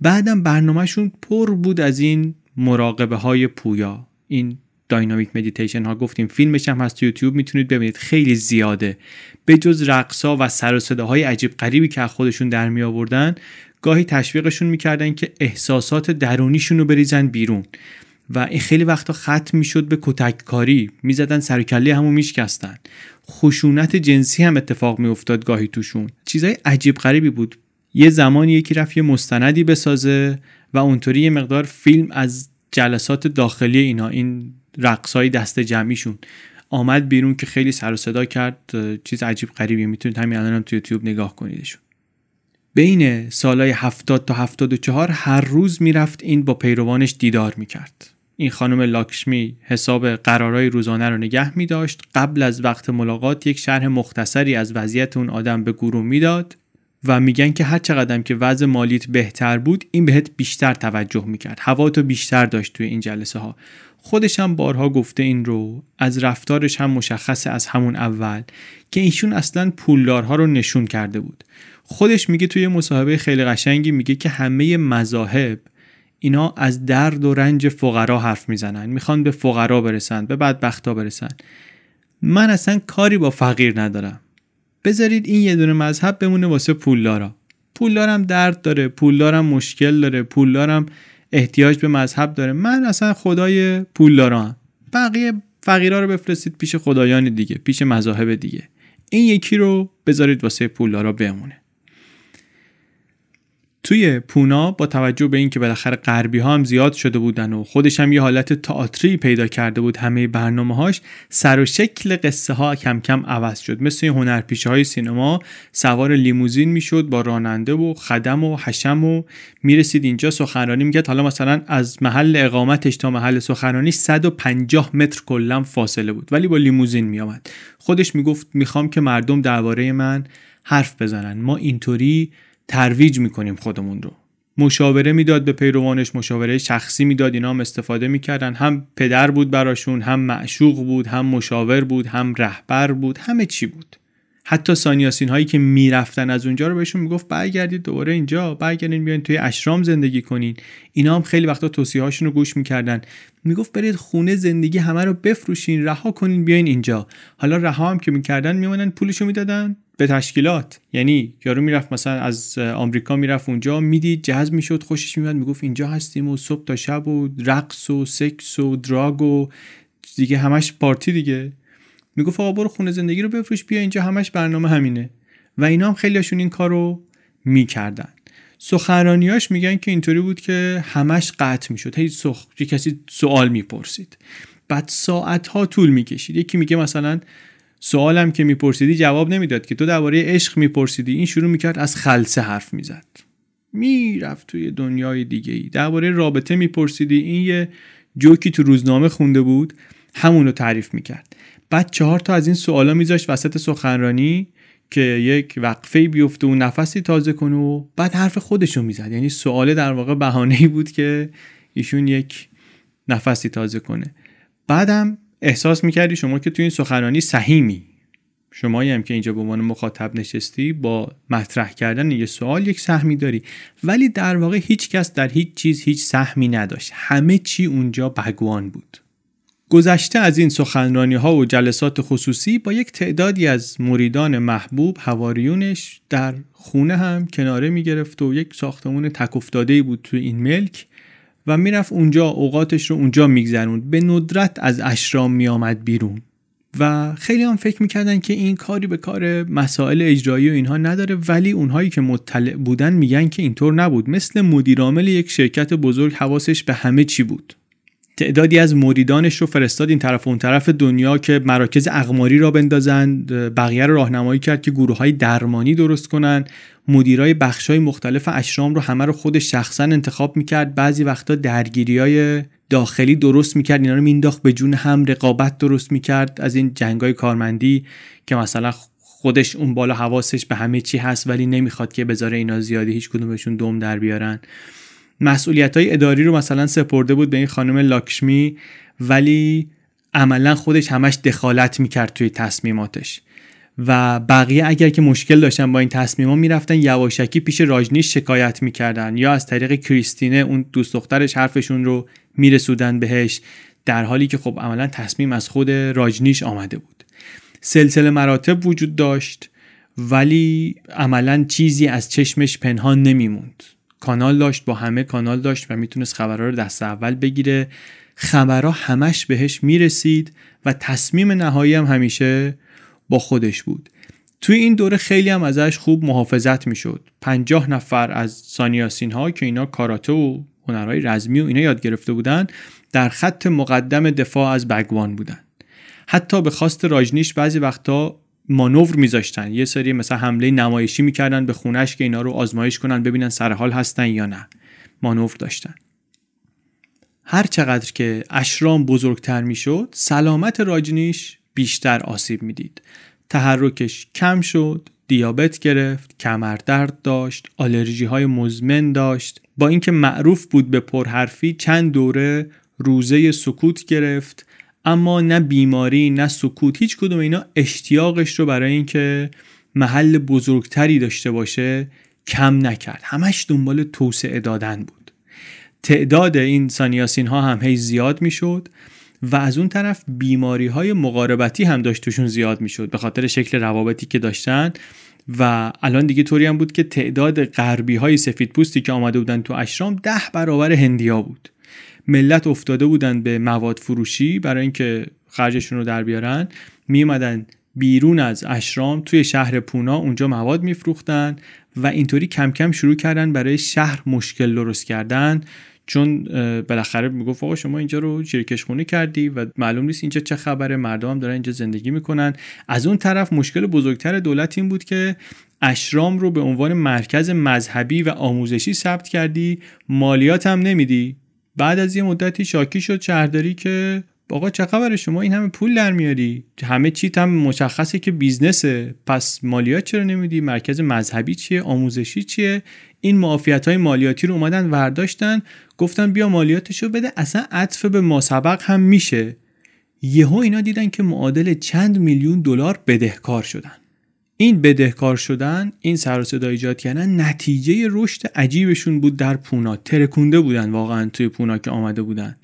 بعدم برنامهشون پر بود از این مراقبه های پویا، این داینامیک مدیتیشن ها. گفتیم فیلمش هم هست تو یوتیوب، میتونید ببینید، خیلی زیاده. به جز رقصا و سر و صداهای عجیب غریبی که خودشون در می آوردن، گاهی تشویقشون میکردن که احساسات درونیشون رو بریزن بیرون و این خیلی وقتا ختم میشد به کتک کاری، میزدن سر و کله همو میشکستن. خشونت جنسی هم اتفاق میافتاد گاهی توشون. چیزای عجیب غریبی بود. یه زمانی یکی رفت یه مستندی بسازه و اونطوری یه مقدار فیلم از جلسات داخلی اینا، این رقصای دست جمعیشون آمد بیرون که خیلی سر و صدا کرد. چیز عجیب غریبی، میتونید همین الانم هم تو یوتیوب نگاه کنیدشون. بین سالهای هفتاد تا هفتاد و چهار هر روز میرفت این با پیروانش دیدار میکرد. این خانم لاکشمی حساب قرارهای روزانه رو نگه می داشت. قبل از وقت ملاقات یک شرح مختصری از وضعیت اون آدم به گروه می داد و میگن که هر چقدر که وضع مالیت بهتر بود، این بهت بیشتر توجه می کرد، هواتو بیشتر داشت توی این جلسه ها. خودش هم بارها گفته این رو، از رفتارش هم مشخصه از همون اول که ایشون اصلا پولدارها رو نشون کرده بود. خودش میگه توی مصاحبه خیلی قشنگی، میگه که همه مذاهب اینا از درد و رنج فقرا حرف میزنن، میخوان به فقرا برسن، به بدبختا برسن. من اصلا کاری با فقیر ندارم، بذارید این یه دونه مذهب بمونه واسه پولدارا. پولدارم درد داره، پولدارم مشکل داره، پولدارم احتیاج به مذهب داره، من اصلا خدای پولدارام، بقیه فقیرا رو بفرستید پیش خدایان دیگه، پیش مذاهب دیگه، این یکی رو بذارید واسه پولدارا بمونه. توی پونا با توجه به اینکه بالاخره غربی ها هم زیاد شده بودن و خودش هم یه حالت تئاتری پیدا کرده بود، همه برنامه‌هاش سر و شکل قصه ها کم کم عوض شد. مثل هنرپیشه های سینما سوار لیموزین میشد با راننده و خدم و حشم و میرسید اینجا سخنرانی میکرد. حالا مثلا از محل اقامتش تا محل سخنرانیش صد و پنجاه متر کلا فاصله بود، ولی با لیموزین میآمد. خودش میگفت میخوام که مردم درباره من حرف بزنن، ما اینطوری ترویج میکنیم خودمون رو. مشاوره میداد به پیروانش، مشاوره شخصی میداد، اینا هم استفاده میکردن. هم پدر بود براشون، هم معشوق بود، هم مشاور بود، هم رهبر بود، همه چی بود. حتی سانیاسین هایی که میرفتن از اونجا رو بهشون میگفت برگردید دوباره اینجا، برگردین بیاین توی اشرام زندگی کنین. اینا هم خیلی وقتا توصیه هاشون رو گوش میکردن، میگفت برید خونه زندگی همه رو بفروشین، رها کنین، بیاین اینجا. حالا رها هم که میکردن، میمونن پولشو میدادن به تشکیلات. یعنی یارو میرفت مثلا از آمریکا میرفت اونجا میدید جهاز میشد خوشش میاد میگفت اینجا هستیم و صبح تا شب و رقص و سکس و دراگ و دیگه همش پارتی دیگه. میگفت آقا برو خونه زندگی رو بفروش بیا اینجا، همش برنامه همینه. و اینا هم خیلیاشون این کارو میکردن. سخنرانیاش میگن که اینطوری بود که همش قطع میشد، هی سخ یه کسی سوال میپرسید بعد ساعت ها طول میکشید. یکی میگه مثلا سوالم که میپرسیدی جواب نمیداد که، تو درباره عشق میپرسیدی، این شروع میکرد از خلسه حرف میزد میرفت توی دنیای دیگه‌ای. درباره رابطه میپرسیدی، این یه جوکی تو روزنامه خونده بود همون رو تعریف میکرد. بعد چهار تا از این سوالا میذاشت وسط سخنرانی که یک وقفه بیفته و نفسی تازه کنه و بعد حرف خودش رو میزد. یعنی سوال در واقع بهانه‌ای بود که ایشون یک نفسی تازه کنه. بعدم احساس میکردی شما که توی این سخنرانی سهیمی، شمایی هم که اینجا به عنوان مخاطب نشستی با مطرح کردن یه سوال یک سهمی داری، ولی در واقع هیچ کس در هیچ چیز هیچ سهمی نداشت. همه چی اونجا بگوان بود. گذشته از این سخنرانی ها و جلسات خصوصی با یک تعدادی از مریدان محبوب حواریونش در خونه هم کناره میگرفت و یک ساختمون تک افتاده‌ای بود توی این ملک و میرفت اونجا اوقاتش رو اونجا میگذروند. به ندرت از اشرام میامد بیرون و خیلی هم فکر میکردن که این کاری به کار مسائل اجرایی و اینها نداره، ولی اونهایی که مطلع بودن میگن که اینطور نبود. مثل مدیرعامل یک شرکت بزرگ حواسش به همه چی بود. تعدادی از مریدانش رو فرستاد این طرف و اون طرف دنیا که مراکز اقماری را بندازند، بقیه رو راهنمایی کرد که گروه‌های درمانی درست کنن، مدیرای بخش‌های مختلف اشرام رو همه رو خودش شخصا انتخاب می‌کرد، بعضی وقتا درگیری‌های داخلی درست می‌کرد، اینا رو مینداخت به جون هم، رقابت درست می‌کرد از این جنگ‌های کارمندی که مثلا خودش اون بالا حواسش به همه چی هست ولی نمی‌خواد که بذاره اینا زیادی هیچ کدومشون دم در بیارن. مسئولیت‌های اداری رو مثلا سپرده بود به این خانم لاکشمی، ولی عملا خودش همش دخالت میکرد توی تصمیماتش و بقیه اگر که مشکل داشتن با این تصمیما میرفتن یواشکی پیش راجنیش شکایت میکردن یا از طریق کریستینه اون دوست دخترش حرفشون رو میرسودن بهش، در حالی که خب عملا تصمیم از خود راجنیش آمده بود. سلسله مراتب وجود داشت ولی عملا چیزی از چشمش پنهان نمیموند. کانال داشت، با همه کانال داشت و میتونست خبرها رو دست اول بگیره. خبرها همش بهش میرسید و تصمیم نهایی هم همیشه با خودش بود. توی این دوره خیلی هم ازش خوب محافظت میشد. پنجاه نفر از سانیاسین ها که اینا کاراته و هنرهای رزمی و اینا یاد گرفته بودن در خط مقدم دفاع از بگوان بودن. حتی به خواست راجنیش بعضی وقتا مانور میذاشتن، یه سری مثلا حمله نمایشی میکردن به خونش که اینا رو آزمایش کنن ببینن سرحال هستن یا نه. مانور داشتن. هر چقدر که اشرام بزرگتر میشد سلامت راجنیش بیشتر آسیب میدید. تحرکش کم شد، دیابت گرفت، کمردرد داشت، آلرژی های مزمن داشت. با اینکه معروف بود به پرحرفی چند دوره روزه سکوت گرفت، اما نه بیماری نه سکوت هیچ کدوم اینا اشتیاقش رو برای اینکه محل بزرگتری داشته باشه کم نکرد. همش دنبال توسعه دادن بود. تعداد این سانیاسین ها هم هی زیاد میشد و از اون طرف بیماری های مقاربتی هم داشتشون زیاد میشد به خاطر شکل روابطی که داشتن. و الان دیگه طوری هم بود که تعداد غربی های سفید پوستی که آمده بودن تو اشرام ده برابر هندیا بود. ملت افتاده بودن به مواد فروشی برای اینکه خرجشون رو در بیارن، می اومدن بیرون از اشرام توی شهر پونا اونجا مواد میفروختن و اینطوری کم کم شروع کردن برای شهر مشکل درست کردن. چون بالاخره میگفت آقا شما اینجا رو چیرکش خونی کردی و معلوم نیست اینجا چه خبره، مردم هم دارن اینجا زندگی میکنن. از اون طرف مشکل بزرگتر دولت این بود که اشرام رو به عنوان مرکز مذهبی و آموزشی ثبت کردی، مالیات هم نمیدی. بعد از یه مدتی شاکی شد شهرداری که آقا چه خبره، شما این همه پول در میاری، همه چیت هم مشخصه که بیزنسه، پس مالیات چرا نمیدی؟ مرکز مذهبی چیه؟ آموزشی چیه؟ این معافیت‌های مالیاتی رو اومدن ورداشتن گفتن بیا مالیاتشو بده، اصلا عطف به ما سبق هم میشه. یهو اینا دیدن که معادل چند میلیون دلار بدهکار شدن. این بدهکار شدن، این سر و صدا ایجاد کردن، نتیجه رشد عجیبشون بود در پونا. ترکونده بودن واقعا توی پونا که آمده بودن.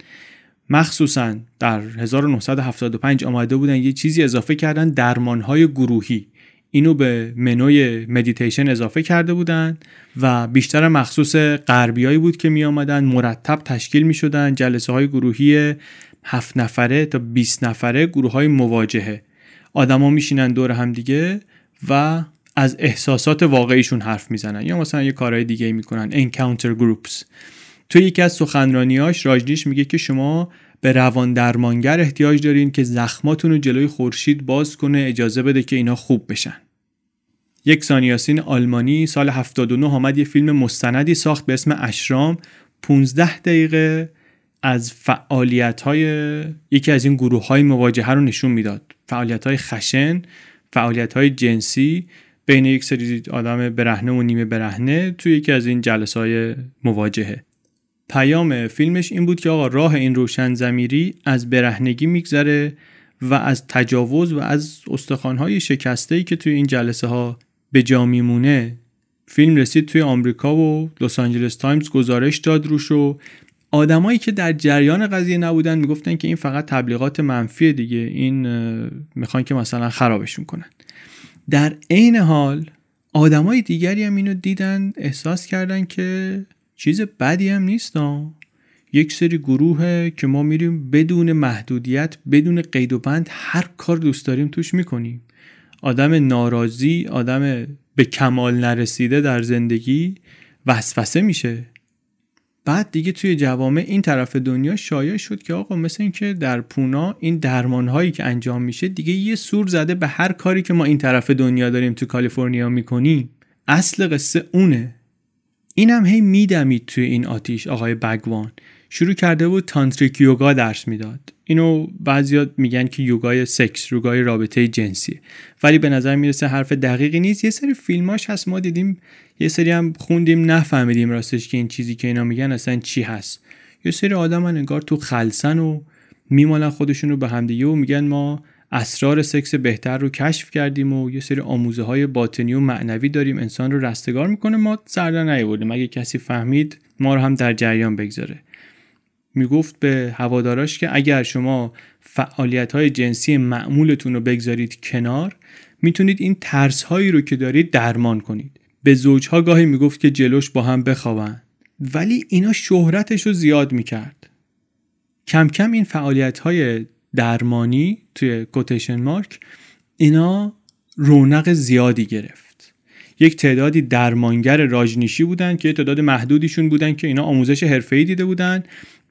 مخصوصا در هزار و نهصد و هفتاد و پنج آمده بودن یه چیزی اضافه کردن، درمانهای گروهی. اینو به منوی مدیتیشن اضافه کرده بودن و بیشتر مخصوص غربیایی بود که می آمدن، مرتب تشکیل می شدن جلسه های گروهی هفت نفره تا بیست نفره، گروه های مواجهه. آدم ها می شینن دور هم دیگه و از احساسات واقعیشون حرف می زنن یا مثلا یه کارهای دیگه می کنن، انکاونتر گروپس. توی یکی از سخنرانیاش راجنیش میگه که شما به روان درمانگر احتیاج دارین که زخماتون رو جلوی خورشید باز کنه، اجازه بده که اینا خوب بشن. یک سانیاسین آلمانی سال هفتاد و نه آمد یه فیلم مستندی ساخت به اسم اشرام، پانزده دقیقه از فعالیت‌های یکی از این گروه‌های مواجهه رو نشون میداد. فعالیت‌های خشن، فعالیت‌های جنسی بین یک سری آدم برهنه و نیمه برهنه توی یکی از این جلسه‌های مواجهه. پیام فیلمش این بود که آقا راه این روشن ضمیری از برهنگی میگذره و از تجاوز و از استخوان‌های شکسته‌ای که توی این جلسه ها به جا میمونه. فیلم رسید توی آمریکا و لس آنجلس تایمز گزارش داد روش و آدمایی که در جریان قضیه نبودن میگفتن که این فقط تبلیغات منفی دیگه، این میخوان که مثلا خرابشون کنن. در عین حال آدمای دیگری هم اینو دیدن، احساس کردن که چیز بدی هم نیست ها. یک سری گروهه که ما میریم بدون محدودیت، بدون قید و بند، هر کار دوست داریم توش میکنیم. آدم ناراضی، آدم به کمال نرسیده در زندگی وسوسه میشه. بعد دیگه توی جوامع این طرف دنیا شایع شد که آقا مثل این که در پونا این درمانهایی که انجام میشه دیگه یه سور زده به هر کاری که ما این طرف دنیا داریم تو کالیفرنیا میکنیم. اصل قصه اونه. اینم هی میدمید توی این آتیش. آقای بگوان شروع کرده بود تانتریک یوگا درس میداد. اینو بعضیا میگن که یوگای سکس، یوگای رابطه جنسیه، ولی به نظر میرسه حرف دقیقی نیست. یه سری فیلماش هست ما دیدیم، یه سری هم خوندیم نفهمیدیم راستش که این چیزی که اینا میگن اصلا چی هست. یه سری آدم ها نگار تو خلسن و میمالن خودشون رو به همدیگه و میگن ما اسرار سکس بهتر رو کشف کردیم و یه سری آموزه های باطنی و معنوی داریم، انسان رو رستگار میکنه. ما سردا نیاوردیم، اگه کسی فهمید ما رو هم در جریان بگذاره. میگفت به هواداراش که اگر شما فعالیت های جنسی معمولتون رو بگذارید کنار، میتونید این ترس هایی رو که دارید درمان کنید. به زوجها گاهی میگفت که جلوش با هم بخوابن، ولی اینا شهرتش رو زیاد میکرد. کم کم این فعالیت های درمانی توی کوتیشن مارک اینا رونق زیادی گرفت. یک تعدادی درمانگر راجنیشی بودن که تعداد محدودیشون بودن که اینا آموزش حرفه‌ای دیده بودن،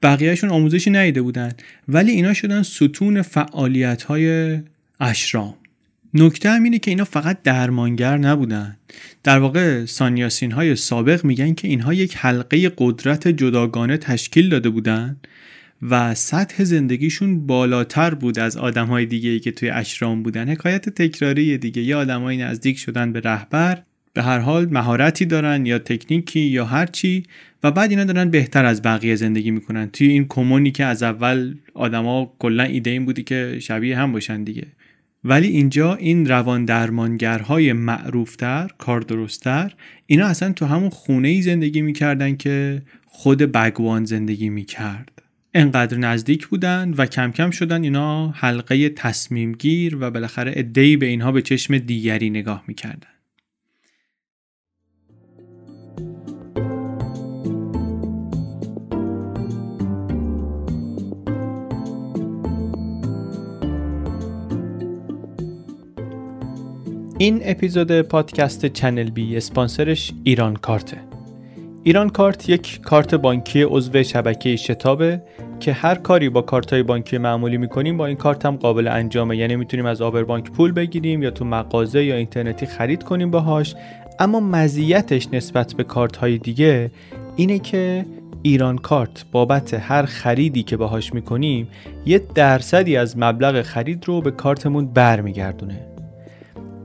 بقیهشون آموزشی ندیده بودن، ولی اینا شدن ستون فعالیت‌های اشرام. نکته هم اینه که اینا فقط درمانگر نبودن. در واقع سانیاسین‌های سابق میگن که اینها یک حلقه قدرت جداگانه تشکیل داده بودن و سطح زندگیشون بالاتر بود از آدم‌های دیگه‌ای که توی اشرام بودن. حکایت تکراری دیگه، یا آدم‌های نزدیک شدن به رهبر، به هر حال مهارتی دارن یا تکنیکی یا هر چی، و بعد اینا دارن بهتر از بقیه زندگی میکنن توی این کمونی که از اول آدما کلا ایده این بودی که شبیه هم باشن دیگه. ولی اینجا این روان درمانگرهای معروفتر، کار درست‌تر، اینا اصلا تو همون خونه‌ای زندگی میکردن که خود بگوان زندگی میکرد. انقدر نزدیک بودن و کم کم شدن اینا حلقه تصمیم گیر و بالاخره عده‌ای به اینها به چشم دیگری نگاه میکردن. این اپیزود پادکست چنل بی اسپانسرش ایران کارته. ایران کارت یک کارت بانکی عضو شبکه شتابه که هر کاری با کارت‌های بانکی معمولی می‌کنیم با این کارت هم قابل انجامه. یعنی می‌تونیم از آبربانک پول بگیریم یا تو مغازه یا اینترنتی خرید کنیم باهاش. اما مزیتش نسبت به کارت‌های دیگه اینه که ایران کارت بابت هر خریدی که باهاش می‌کنیم یه درصدی از مبلغ خرید رو به کارتمون برمیگردونه.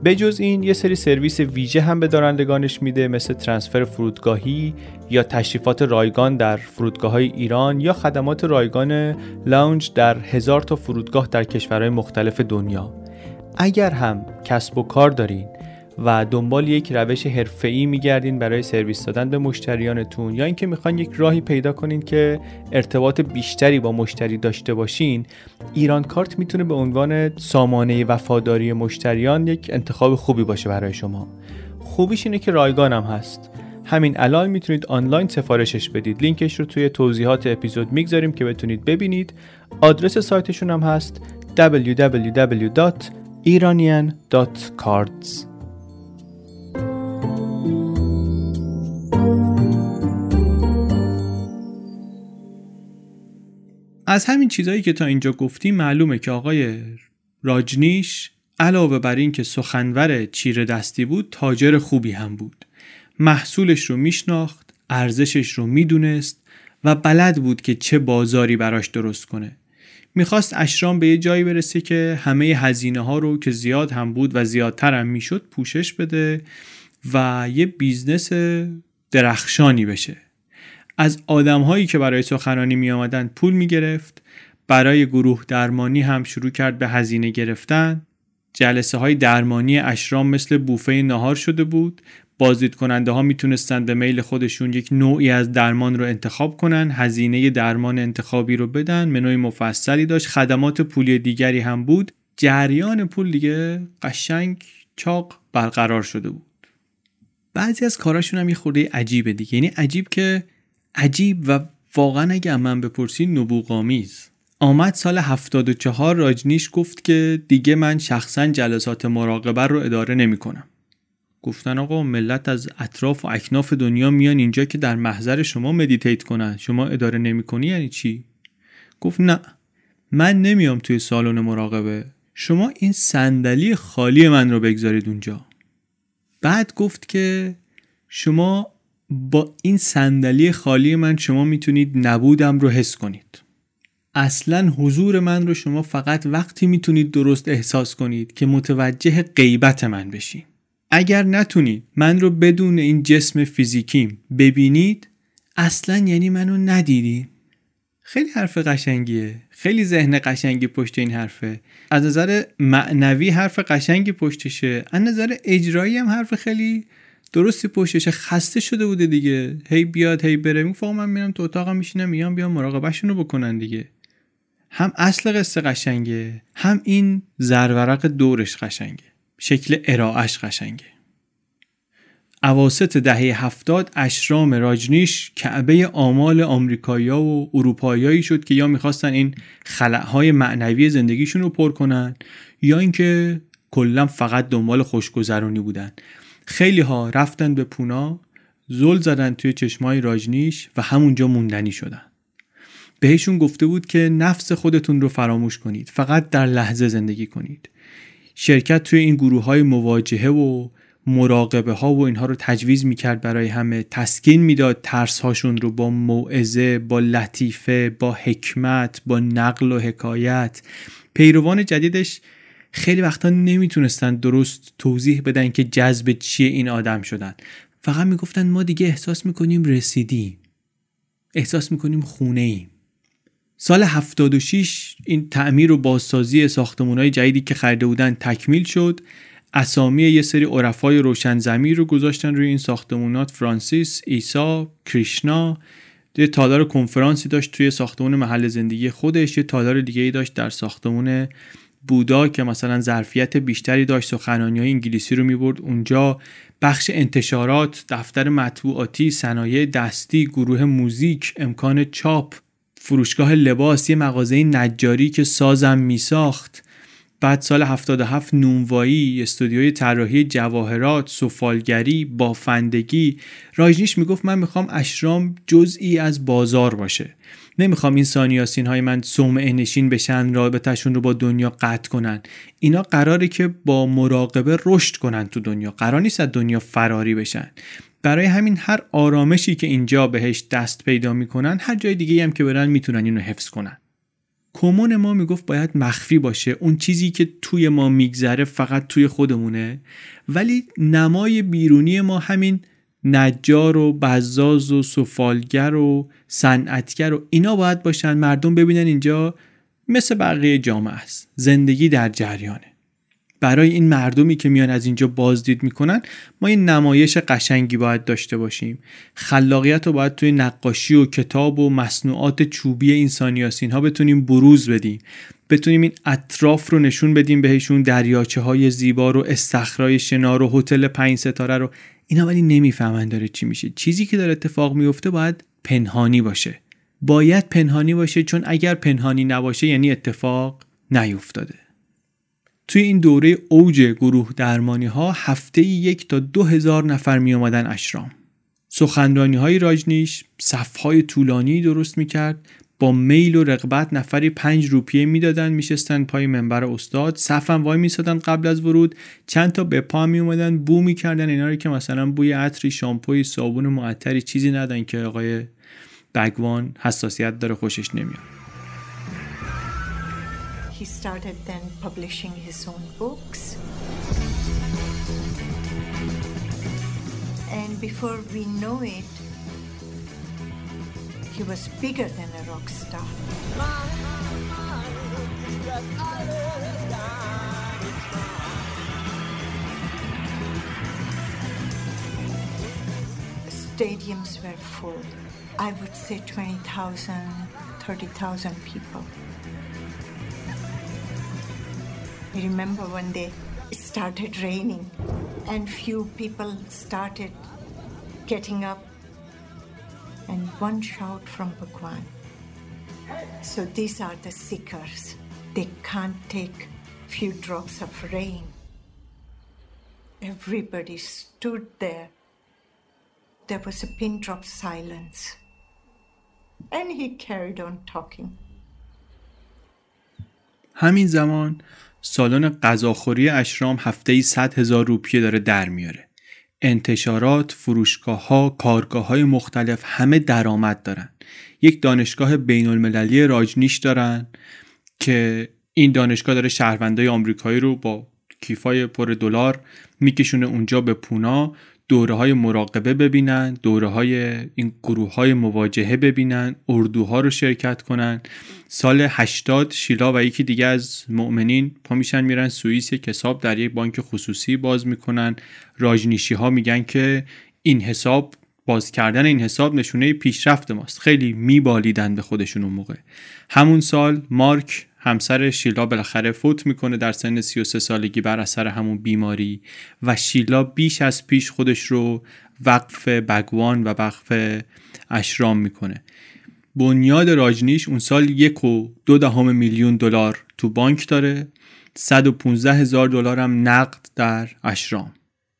بجز این یه سری سرویس ویژه هم به دارندگانش میده، مثل ترانسفر فرودگاهی یا تشریفات رایگان در فرودگاه‌های ایران یا خدمات رایگان لانج در هزار تا فرودگاه در کشورهای مختلف دنیا. اگر هم کسب و کار دارین و دنبال یک روش حرفه‌ای می‌گردین برای سرویس دادن به مشتریانتون، یا اینکه می‌خواین یک راهی پیدا کنین که ارتباط بیشتری با مشتری داشته باشین، ایران کارت می‌تونه به عنوان سامانه وفاداری مشتریان یک انتخاب خوبی باشه برای شما. خوبیش اینه که رایگان هم هست. همین الان میتونید آنلاین سفارشش بدید. لینکش رو توی توضیحات اپیزود میگذاریم که بتونید ببینید. آدرس سایتشون هم هست دبلیو دبلیو دبلیو دات ایرانیان دات کاردز. از همین چیزایی که تا اینجا گفتیم معلومه که آقای راجنیش علاوه بر این که سخنور چیره دستی بود، تاجر خوبی هم بود. محصولش رو میشناخت، ارزشش رو میدونست و بلد بود که چه بازاری براش درست کنه. میخواست اشرام به یه جایی برسه که همه هزینه ها رو که زیاد هم بود و زیادتر هم میشد پوشش بده و یه بیزنس درخشانی بشه. از آدم هایی که برای سخنرانی می آمدن پول می گرفت، برای گروه درمانی هم شروع کرد به هزینه گرفتن. جلسه های درمانی اشرام مثل بوفه نهار شده بود، بازدید کننده ها می تونستن به میل خودشون یک نوعی از درمان رو انتخاب کنن، هزینه درمان انتخابی رو بدن، منوی مفصلی داشت، خدمات پولی دیگری هم بود. جریان پول دیگه قشنگ چاق برقرار شده بود. بعضی از کاراشون هم یه خورده عجیبه دیگه، یعنی عجیب که عجیب و واقعا اگه من بپرسی نبوغ‌آمیز. آمد سال هفتاد و چهار راجنیش گفت که دیگه من شخصا جلسات مراقبه رو اداره نمی کنم. گفتن آقا ملت از اطراف و اکناف دنیا میان اینجا که در محضر شما مدیتیت کنن، شما اداره نمی کنی یعنی چی؟ گفت نه، من نمیام توی سالن مراقبه، شما این صندلی خالی من رو بگذارید اونجا. بعد گفت که شما با این صندلی خالی من شما میتونید نبودم رو حس کنید. اصلا حضور من رو شما فقط وقتی میتونید درست احساس کنید که متوجه غیبت من بشین. اگر نتونید من رو بدون این جسم فیزیکیم ببینید، اصلا یعنی منو ندیدید. خیلی حرف قشنگیه، خیلی ذهن قشنگی پشت این حرفه. از نظر معنوی حرف قشنگی پشتشه، از نظر اجرایی هم حرف خیلی درستی پشتشه. خسته شده بوده دیگه، هی بیاد هی بره. میگه من میرم تو اتاقم میشینم، میام بیام مراقبهشون رو بکنن دیگه. هم اصل قصه قشنگه، هم این زرورق دورش قشنگه، شکل ارائهش قشنگه. اواسط دهه هفتاد اشرام راجنیش کعبه آمال آمریکایی‌ها و اروپایی‌هایی شد که یا میخواستن این خلأهای معنوی زندگیشون رو پر کنن، یا اینکه کلا فقط دنبال خوشگذرونی بودن. خیلی ها رفتن به پونا، زل زدن توی چشمای راجنیش و همونجا موندنی شدن. بهشون گفته بود که نفس خودتون رو فراموش کنید، فقط در لحظه زندگی کنید. شرکت توی این گروه‌های مواجهه و مراقبه ها و اینها رو تجویز میکرد برای همه، تسکین میداد ترس هاشون رو با موعظه، با لطیفه، با حکمت، با نقل و حکایت. پیروان جدیدش خیلی وقتا نمیتونستن درست توضیح بدن که جذب چیه این آدم شدن. فقط میگفتن ما دیگه احساس میکنیم رسیدیم، احساس میکنیم خونه ایم. سال هفتاد و شش این تعمیر و بازسازی ساختمان‌های جدیدی که خریده بودن تکمیل شد. اسامی یه سری عرفای روشنزمین رو گذاشتن روی این ساختمانات، فرانسیس، عیسی، کریشنا. یه تالار کنفرانسی داشت توی ساختمان محل زندگی خودش، یه تالار دیگه‌ای داشت در ساختمان بودا که مثلا ظرفیت بیشتری داشت، سخنرانی‌های انگلیسی رو می‌برد اونجا. بخش انتشارات، دفتر مطبوعاتی، صنایع دستی، گروه موزیک، امکان چاپ، فروشگاه لباس، یه مغازه نجاری که سازم میساخت. بعد سال هفتاد و هفت نونوایی، استودیوی طراحی جواهرات، سفالگری، بافندگی. راجنیش میگفت من میخوام اشرام جزئی از بازار باشه، نمیخوام این سانیاسین های من صومعه نشین بشن، رابطهشون رو با دنیا قطع کنن. اینا قراره که با مراقبه رشد کنن تو دنیا، قرار نیست از دنیا فراری بشن. برای همین هر آرامشی که اینجا بهش دست پیدا میکنن، هر جای دیگه هم که برن میتونن اینو حفظ کنن. کمون ما میگفت باید مخفی باشه، اون چیزی که توی ما میگذره فقط توی خودمونه، ولی نمای بیرونی ما همین نجار و بزاز و سفالگر و صنعتگر و اینا باید باشن، مردم ببینن اینجا مثل بقیه جامعه است، زندگی در جریانه. برای این مردمی که میان از اینجا بازدید میکنن ما یه نمایش قشنگی باید داشته باشیم. خلاقیت رو باید توی نقاشی و کتاب و مصنوعات چوبی این سانیاسین‌ها بتونیم بروز بدیم، بتونیم این اطراف رو نشون بدیم بهشون، دریاچه های زیبا رو، استخرای شنا رو، هتل پنج ستاره رو. اینا ولی نمیفهمن داره چی میشه. چیزی که داره اتفاق میفته باید پنهانی باشه، باید پنهانی باشه، چون اگر پنهانی نباشه یعنی اتفاق نیفتاده. توی این دوره اوج گروه درمانی ها هفته یک تا دو هزار نفر می اومدن اشرام. سخنرانی های راجنیش صفهای طولانی درست میکرد، با میل و رغبت نفری پنج روپیه میدادن، میشستن پای منبر استاد، صفم وای میسادن قبل از ورود، چند تا به پا می اومدن بو میکردن اینا رو که مثلا بوی عطری، شامپوی، صابون معطری چیزی ندن که آقای بگوان حساسیت داره خوشش نمیاد. He started then publishing his own books. And before we know it, he was bigger than a rock star. Stadiums were full. I would say twenty thousand, thirty thousand people. I remember one day it started raining and few people started getting up and one shout from Bhagwan. So these are the seekers. They can't take few drops of rain. Everybody stood there. There was a pin drop silence. And he carried on talking. همین زمان سالن غذاخوری اشرام هفته‌ای صد هزار روپیه داره در میاره. انتشارات، فروشگاه‌ها، کارگاه‌های مختلف همه درآمد دارن. یک دانشگاه بین‌المللی راجنیش دارن که این دانشگاه داره شهروندای آمریکایی رو با کیفای پر دلار میکشونه اونجا به پونا، دوره‌های مراقبه ببینن، دوره‌های این گروه‌های مواجهه ببینن، اردوها رو شرکت کنن. سال هشتاد شیلا و یکی دیگه از مؤمنین پا میشن میرن سوئیس، یک حساب در یک بانک خصوصی باز میکنن. راجنیشی‌ها میگن که این حساب، باز کردن این حساب نشونه پیشرفت ماست. خیلی میبالیدن به خودشون اون موقع. همون سال مارک همسر شیلا بالاخره فوت میکنه در سن سی و سه سالگی بر اثر همون بیماری و شیلا بیش از پیش خودش رو وقف بگوان و وقف اشرام میکنه. بنیاد راجنیش اون سال یک و دو دهم میلیون دلار تو بانک داره، صد و پانزده هزار دلار هم نقد در اشرام.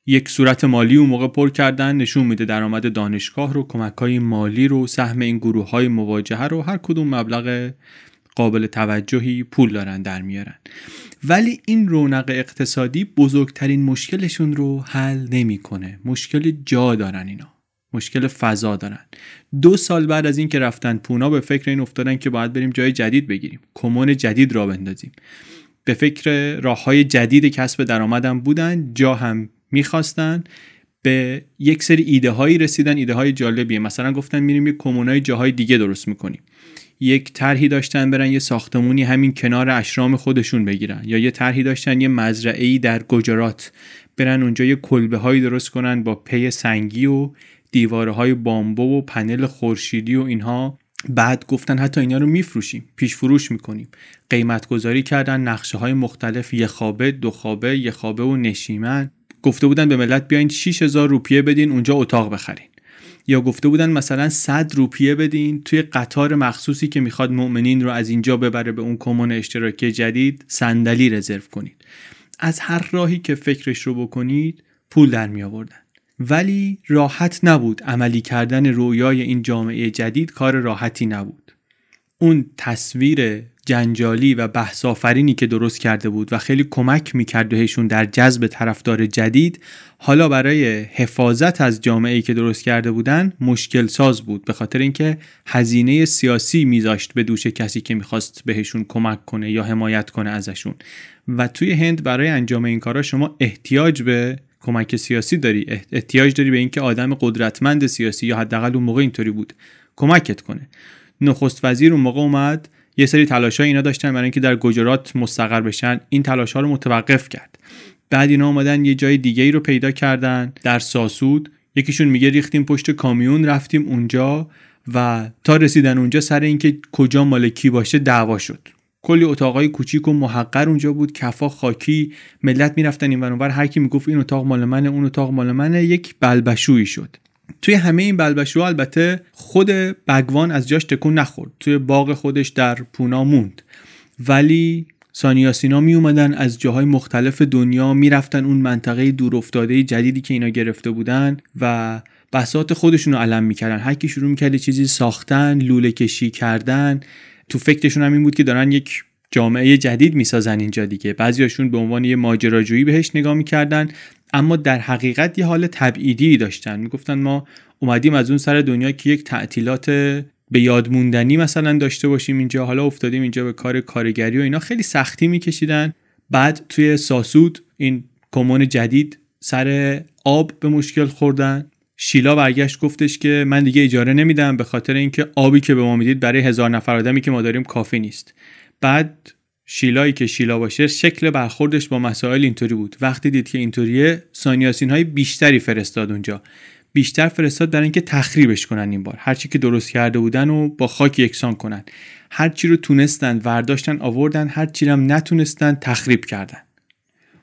یک صورت مالی اون موقع پر کردن نشون میده درآمد دانشگاه رو، کمک‌های مالی رو، سهم این گروه‌های مواجهه رو، هر کدوم مبلغ قابل توجهی پول دارن در میارن. ولی این رونق اقتصادی بزرگترین مشکلشون رو حل نمیکنه. مشکل جا دارن اینا، مشکل فضا دارن. دو سال بعد از این که رفتن پونا به فکر این افتادن که باید بریم جای جدید بگیریم، کمون جدید را بندازیم. به فکر راه‌های جدید کسب درآمدم بودن، جا هم میخواستن. به یک سری ایده هایی رسیدن، ایده های جالبیه. مثلا گفتن میریم یک کمونای جاهای دیگه درست میکنیم. یک طرحی داشتن برن یه ساختمونی همین کنار اشرام خودشون بگیرن، یا یه طرحی داشتن یه مزرعه‌ای در گجرات برن اونجا یه کلبه‌هایی درست کنن با پی سنگی و دیوارهای بامبو و پنل خورشیدی و اینها. بعد گفتن حتی اینا رو میفروشیم، پیش فروش میکنیم. قیمت گذاری کردن، نقشه های مختلف، یه خوابه، دو خوابه، یه خوابه و نشیمن. گفته بودن به ملت بیاین شش هزار روپیه بدین اونجا اتاق بخرین، یا گفته بودن مثلا صد روپیه بدین توی قطار مخصوصی که میخواد مؤمنین رو از اینجا ببره به اون کمون اشتراکی جدید صندلی رزرو کنید. از هر راهی که فکرش رو بکنید پول در می آوردن. ولی راحت نبود. عملی کردن رویای این جامعه جدید کار راحتی نبود. اون تصویر جنجالی و بحث آفرینی که درست کرده بود و خیلی کمک میکرد بهشون در جذب طرفدار جدید، حالا برای حفاظت از جامعه‌ای که درست کرده بودن مشکل ساز بود، به خاطر اینکه هزینه سیاسی میذاشت به دوش کسی که میخواست بهشون کمک کنه یا حمایت کنه ازشون. و توی هند برای انجام این کارا شما احتیاج به کمک سیاسی داری، احتیاج داری به اینکه آدم قدرتمند سیاسی، یا حداقل اون موقع اینطوری بود، کمکت کنه. نخست وزیر اون موقع اومد، یه سری تلاش‌ها اینا داشتن برای اینکه در گجرات مستقر بشن، این تلاش‌ها رو متوقف کرد. بعد اینا اومدن یه جای دیگه ای رو پیدا کردن در ساسود. یکیشون میگه ریختیم پشت کامیون رفتیم اونجا و تا رسیدن اونجا سر اینکه کجا مال کی باشه دعوا شد. کلی اتاقای کوچیک و محقر اونجا بود، کفا خاکی، ملت میرفتن اینور اونور، هر کی میگفت این اتاق مال منه اون اتاق مال منه، یک بلبشویی شد. توی همه این بلبشوها البته خود بگوان از جاش تکون نخورد، توی باغ خودش در پونا موند، ولی سانیاسینا می اومدن از جاهای مختلف دنیا میرفتن اون منطقه دورافتاده جدیدی که اینا گرفته بودن و بساط خودشون رو علم میکردن. هر کی شروع میکرد چیزی ساختن، لوله کشی کردن. تو فکرشون هم این بود که دارن یک جامعه جدید میسازن اینجا دیگه. بعضیاشون به عنوان یه ماجراجویی بهش نگاه میکردن، اما در حقیقت یه حال تبعیدی داشتن. میگفتن ما اومدیم از اون سر دنیا که یک تعطیلات به یاد موندنی مثلا داشته باشیم اینجا، حالا افتادیم اینجا به کار کارگری و اینا. خیلی سختی میکشیدن. بعد توی ساسود این کمون جدید سر آب به مشکل خوردن. شیلا برگشت گفتش که من دیگه اجاره نمیدم به خاطر اینکه آبی که به ما میدید برای هزار نفر آدمی که ما داریم کافی نیست. بعد شیلایی که شیلا باشه شکل برخوردش با مسائل اینطوری بود، وقتی دید که اینطوریه سانیاسین‌های بیشتری فرستاد اونجا، بیشتر فرستاد برای اینکه تخریبش کنن. این بار هرچی که درست کرده بودن و با خاک یکسان کنن، هرچی رو تونستن ورداشتن آوردن، هرچی هم نتونستن تخریب کردن.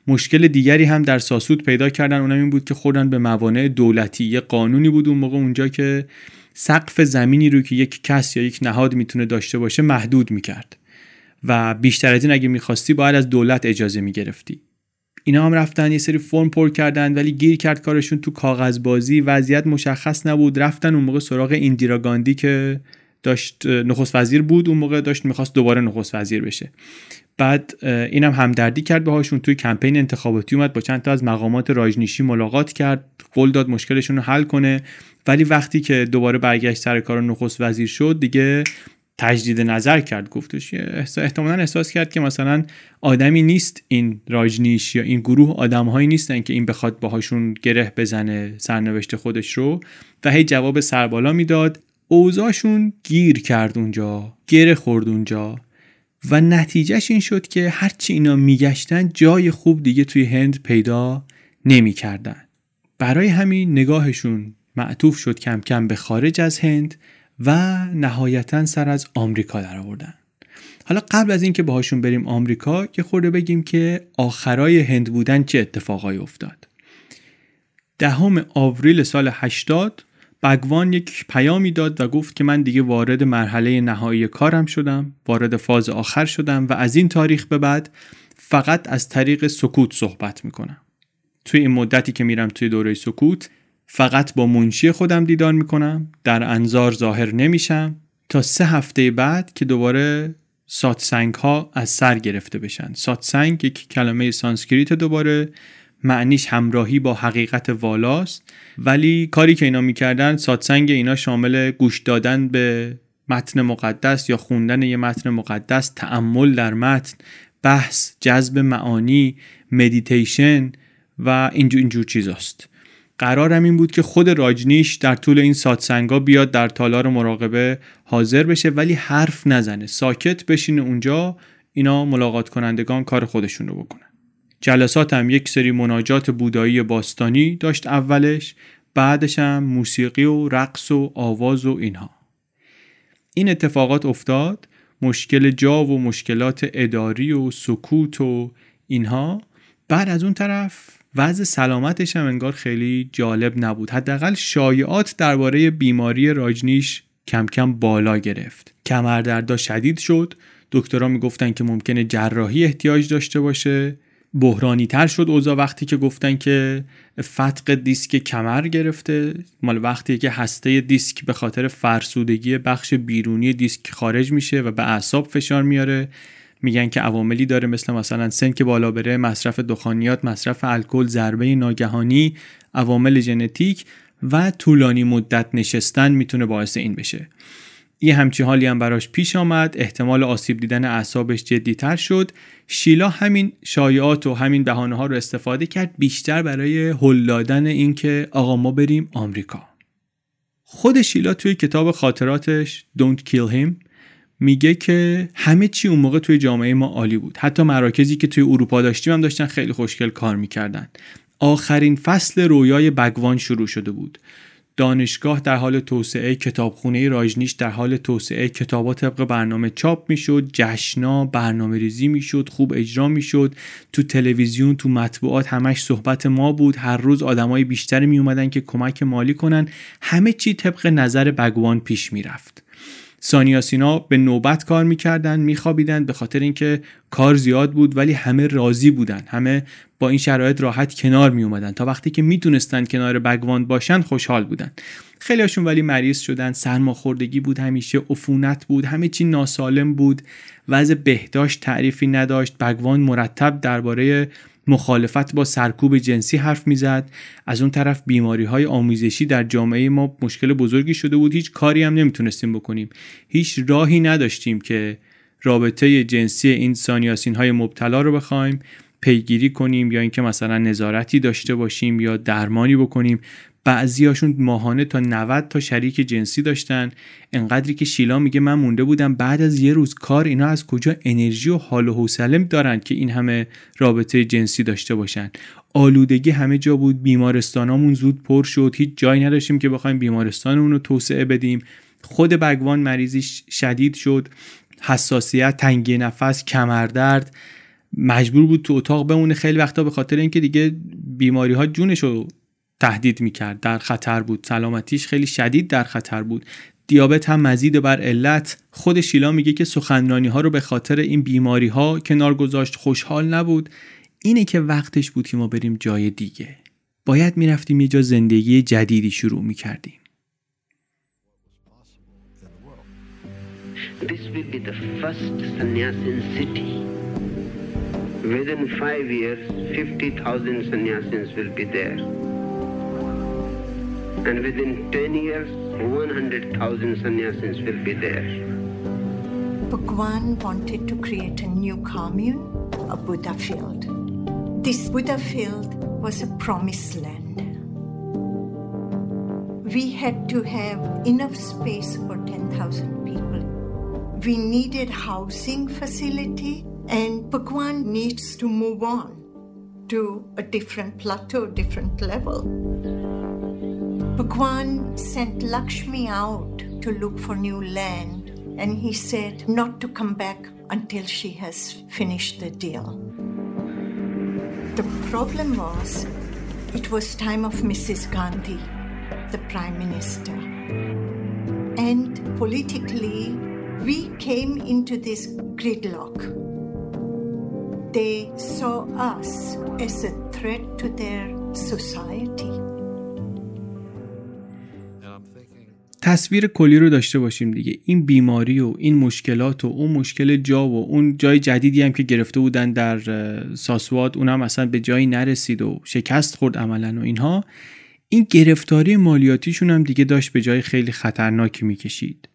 مشکل دیگری هم در ساسود پیدا کردن، اونم این بود که خوردن به موانع دولتی. یه قانونی بود اون موقع اونجا که سقف زمینی رو که یک کس یا یک نهاد میتونه داشته باشه محدود میکرد و بیشتر از این اگه میخواستی باید از دولت اجازه میگرفتی. اینا هم رفتن یه سری فرم پر کردن، ولی گیر کرد کارشون تو کاغذبازی، وضعیت مشخص نبود. رفتن اون موقع سراغ این دیراگاندی که داشت نخست وزیر بود اون موقع، داشت میخواست دوباره نخست وزیر بشه. بعد اینم هم همدردی کرد باهاشون، توی کمپین انتخاباتی اومد، با چند تا از مقامات راجنیشی ملاقات کرد، قول داد مشکلشون رو حل کنه. ولی وقتی که دوباره برگشت سر کار نخست وزیر شد دیگه تجدید نظر کرد. گفتش احتمالاً احساس کرد که مثلا آدمی نیست این راجنیش، یا این گروه آدم‌هایی نیستن که این بخواد باهاشون گره بزنه سرنوشت خودش رو، و هی جواب سربالا میداد. اوضاعشون گیر کرد اونجا، گره خورد اونجا و نتیجهش این شد که هرچی اینا میگشتن جای خوب دیگه توی هند پیدا نمی‌کردن. برای همین نگاهشون معطوف شد کم کم به خارج از هند و نهایتاً سر از آمریکا در آوردن. حالا قبل از اینکه باهاشون بریم آمریکا یه خورده بگیم که آخرای هند بودن چه اتفاقایی افتاد. دهم آوریل سال هشتاد بگوان یک پیامی داد و گفت که من دیگه وارد مرحله نهایی کارم شدم، وارد فاز آخر شدم و از این تاریخ به بعد فقط از طریق سکوت صحبت میکنم. توی این مدتی که میرم توی دوره سکوت فقط با منشی خودم دیدار میکنم، در انظار ظاهر نمیشم تا سه هفته بعد که دوباره ساتسنگ ها از سر گرفته بشن. ساتسنگ یک کلمه سانسکریت دوباره، معنیش همراهی با حقیقت والاست، ولی کاری که اینا میکردن ساتسنگ اینا شامل گوش دادن به متن مقدس یا خوندن یه متن مقدس، تأمل در متن، بحث، جذب معانی، مدیتیشن و اینجور اینجور چیزاست. قرارم این بود که خود راجنیش در طول این ساتسنگا بیاد در تالار مراقبه حاضر بشه، ولی حرف نزنه، ساکت بشینه اونجا، اینا ملاقات کنندگان کار خودشون رو بکنن. جلسات هم یک سری مناجات بودایی باستانی داشت اولش، بعدش هم موسیقی و رقص و آواز و اینها. این اتفاقات افتاد، مشکل جا و مشکلات اداری و سکوت و اینها. بعد از اون طرف وضع سلامتش هم انگار خیلی جالب نبود، حداقل شایعات درباره بیماری راجنیش کم کم بالا گرفت. کمردردا شدید شد، دکترها میگفتن که ممکنه جراحی احتیاج داشته باشه. بحرانی تر شد اوضاع وقتی که گفتن که فتق دیسک کمر گرفته، مال وقتی که هسته دیسک به خاطر فرسودگی بخش بیرونی دیسک خارج میشه و به اعصاب فشار میاره. میگن که عواملی داره مثل مثلا سن که بالا بره، مصرف دخانیات، مصرف الکل، ضربه ناگهانی، عوامل ژنتیک و طولانی مدت نشستن میتونه باعث این بشه. یه همچین حالی هم براش پیش آمد، احتمال آسیب دیدن اعصابش جدی‌تر شد. شیلا همین شایعات و همین بهانه ها رو استفاده کرد بیشتر برای هل دادن این که آقا ما بریم آمریکا. خود شیلا توی کتاب خاطراتش Don't Kill Him میگه که همه چی اون موقع توی جامعه ما عالی بود، حتی مراکزی که توی اروپا داشتیم هم داشتن خیلی خوشگل کار میکردن. آخرین فصل رویای بگوان شروع شده بود. دانشگاه در حال توسعه، کتابخونه راجنیش در حال توسعه، کتابا طبق برنامه چاپ میشد، جشنا برنامه‌ریزی میشد، خوب اجرا میشد، تو تلویزیون، تو مطبوعات همش صحبت ما بود، هر روز آدمای بیشتر می اومدن که کمک مالی کنن، همه چی طبق نظر بگوان پیش میرفت. سانیا سینا به نوبت کار میکردن، میخوابیدن به خاطر اینکه کار زیاد بود، ولی همه راضی بودن، همه با این شرایط راحت کنار میومدن. تا وقتی که میتونستن کنار بگوان باشن خوشحال بودن. خیلیاشون ولی مریض شدن، سرماخوردگی بود، همیشه عفونت بود، همه چی ناسالم بود، وضع بهداشت تعریفی نداشت. بگوان مرتب درباره مخالفت با سرکوب جنسی حرف میزد، از اون طرف بیماری‌های آموزشی در جامعه ما مشکل بزرگی شده بود، هیچ کاری هم نمیتونستیم بکنیم، هیچ راهی نداشتیم که رابطه جنسی این سانیاسین‌های مبتلا رو بخوایم پیگیری کنیم یا اینکه مثلا نظارتی داشته باشیم یا درمانی بکنیم. بعضیاشون ماهانه تا نود تا شریک جنسی داشتن، انقدری که شیلا میگه من مونده بودم بعد از یه روز کار اینا از کجا انرژی و حال و حوصله دارن که این همه رابطه جنسی داشته باشن. آلودگی همه جا بود، بیمارستانامون زود پر شد، هیچ جایی نداشتیم که بخوایم بیمارستانمون رو توسعه بدیم. خود بگوان مریضیش شدید شد، حساسیت، تنگی نفس، کمردرد، مجبور بود تو اتاق بمونه خیلی وقتا به خاطر اینکه دیگه بیماری‌ها جونشو تهدید میکرد، در خطر بود، سلامتیش خیلی شدید در خطر بود. دیابت هم مزید بر علت. خود شیلا میگه که سخنرانی ها رو به خاطر این بیماری ها کنار گذاشت، خوشحال نبود. اینه که وقتش بود که ما بریم جای دیگه، باید میرفتیم یه جا زندگی جدیدی شروع میکردیم. This will be the first Sannyasin city. Within five years, fifty thousand Sannyasins will be there. And within ten years, one hundred thousand sannyasins will be there. Bhagwan wanted to create a new commune, a Buddha field. This Buddha field was a promised land. We had to have enough space for ten thousand people. We needed housing facility, and Bhagwan needs to move on to a different plateau, different level. Bhagwan sent Lakshmi out to look for new land, and he said not to come back until she has finished the deal. The problem was, it was time of Missus Gandhi, the Prime Minister. And politically, we came into this gridlock. They saw us as a threat to their society. تصویر کلی رو داشته باشیم دیگه، این بیماری و این مشکلات و اون مشکل جا و اون جای جدیدی هم که گرفته بودن در ساسواد، اونم اصلا به جایی نرسید و شکست خورد عملا. و اینها این گرفتاری مالیاتیشون هم دیگه داشت به جای خیلی خطرناکی میکشید.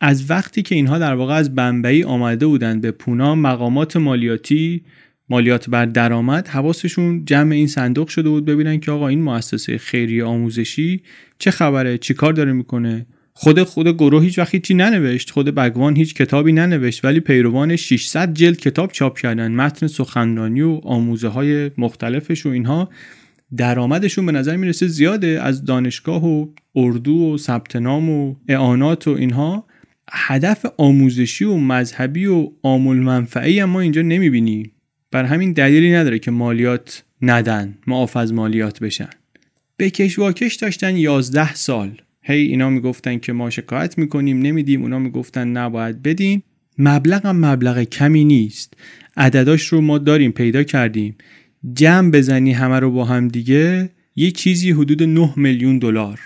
از وقتی که اینها در واقع از بمبئی آمده بودن به پونا، مقامات مالیاتی، مالیات بر درآمد، حواسشون جمع این صندوق شده بود، ببینن که آقا این مؤسسه خیریه آموزشی چه خبره، چی کار داره میکنه. خود خود گروه هیچ وقت چی ننوشت، خود بگوان هیچ کتابی ننوشت، ولی پیروان ششصد جلد کتاب چاپ کردن، متن سخنرانی و آموزه های مختلفش و اینها. درآمدشون به نظر میرسه زیاده، از دانشگاه و اردو و ثبت نام و اعانات و اینها. هدف آموزشی و مذهبی و عامل منفعی هم ما اینجا نمیبینیم، بر همین دلیلی نداره که مالیات ندن، معاف از مالیات بشن. بکش واکش داشتن یازده سال. هی اینا میگفتن که ما شکایت میکنیم نمیدیم، اونا میگفتن نباید بدین. مبلغ هم مبلغ کمی نیست، عدداش رو ما داریم پیدا کردیم. جمع بزنی همه رو با هم دیگه یه چیزی حدود نه میلیون دلار.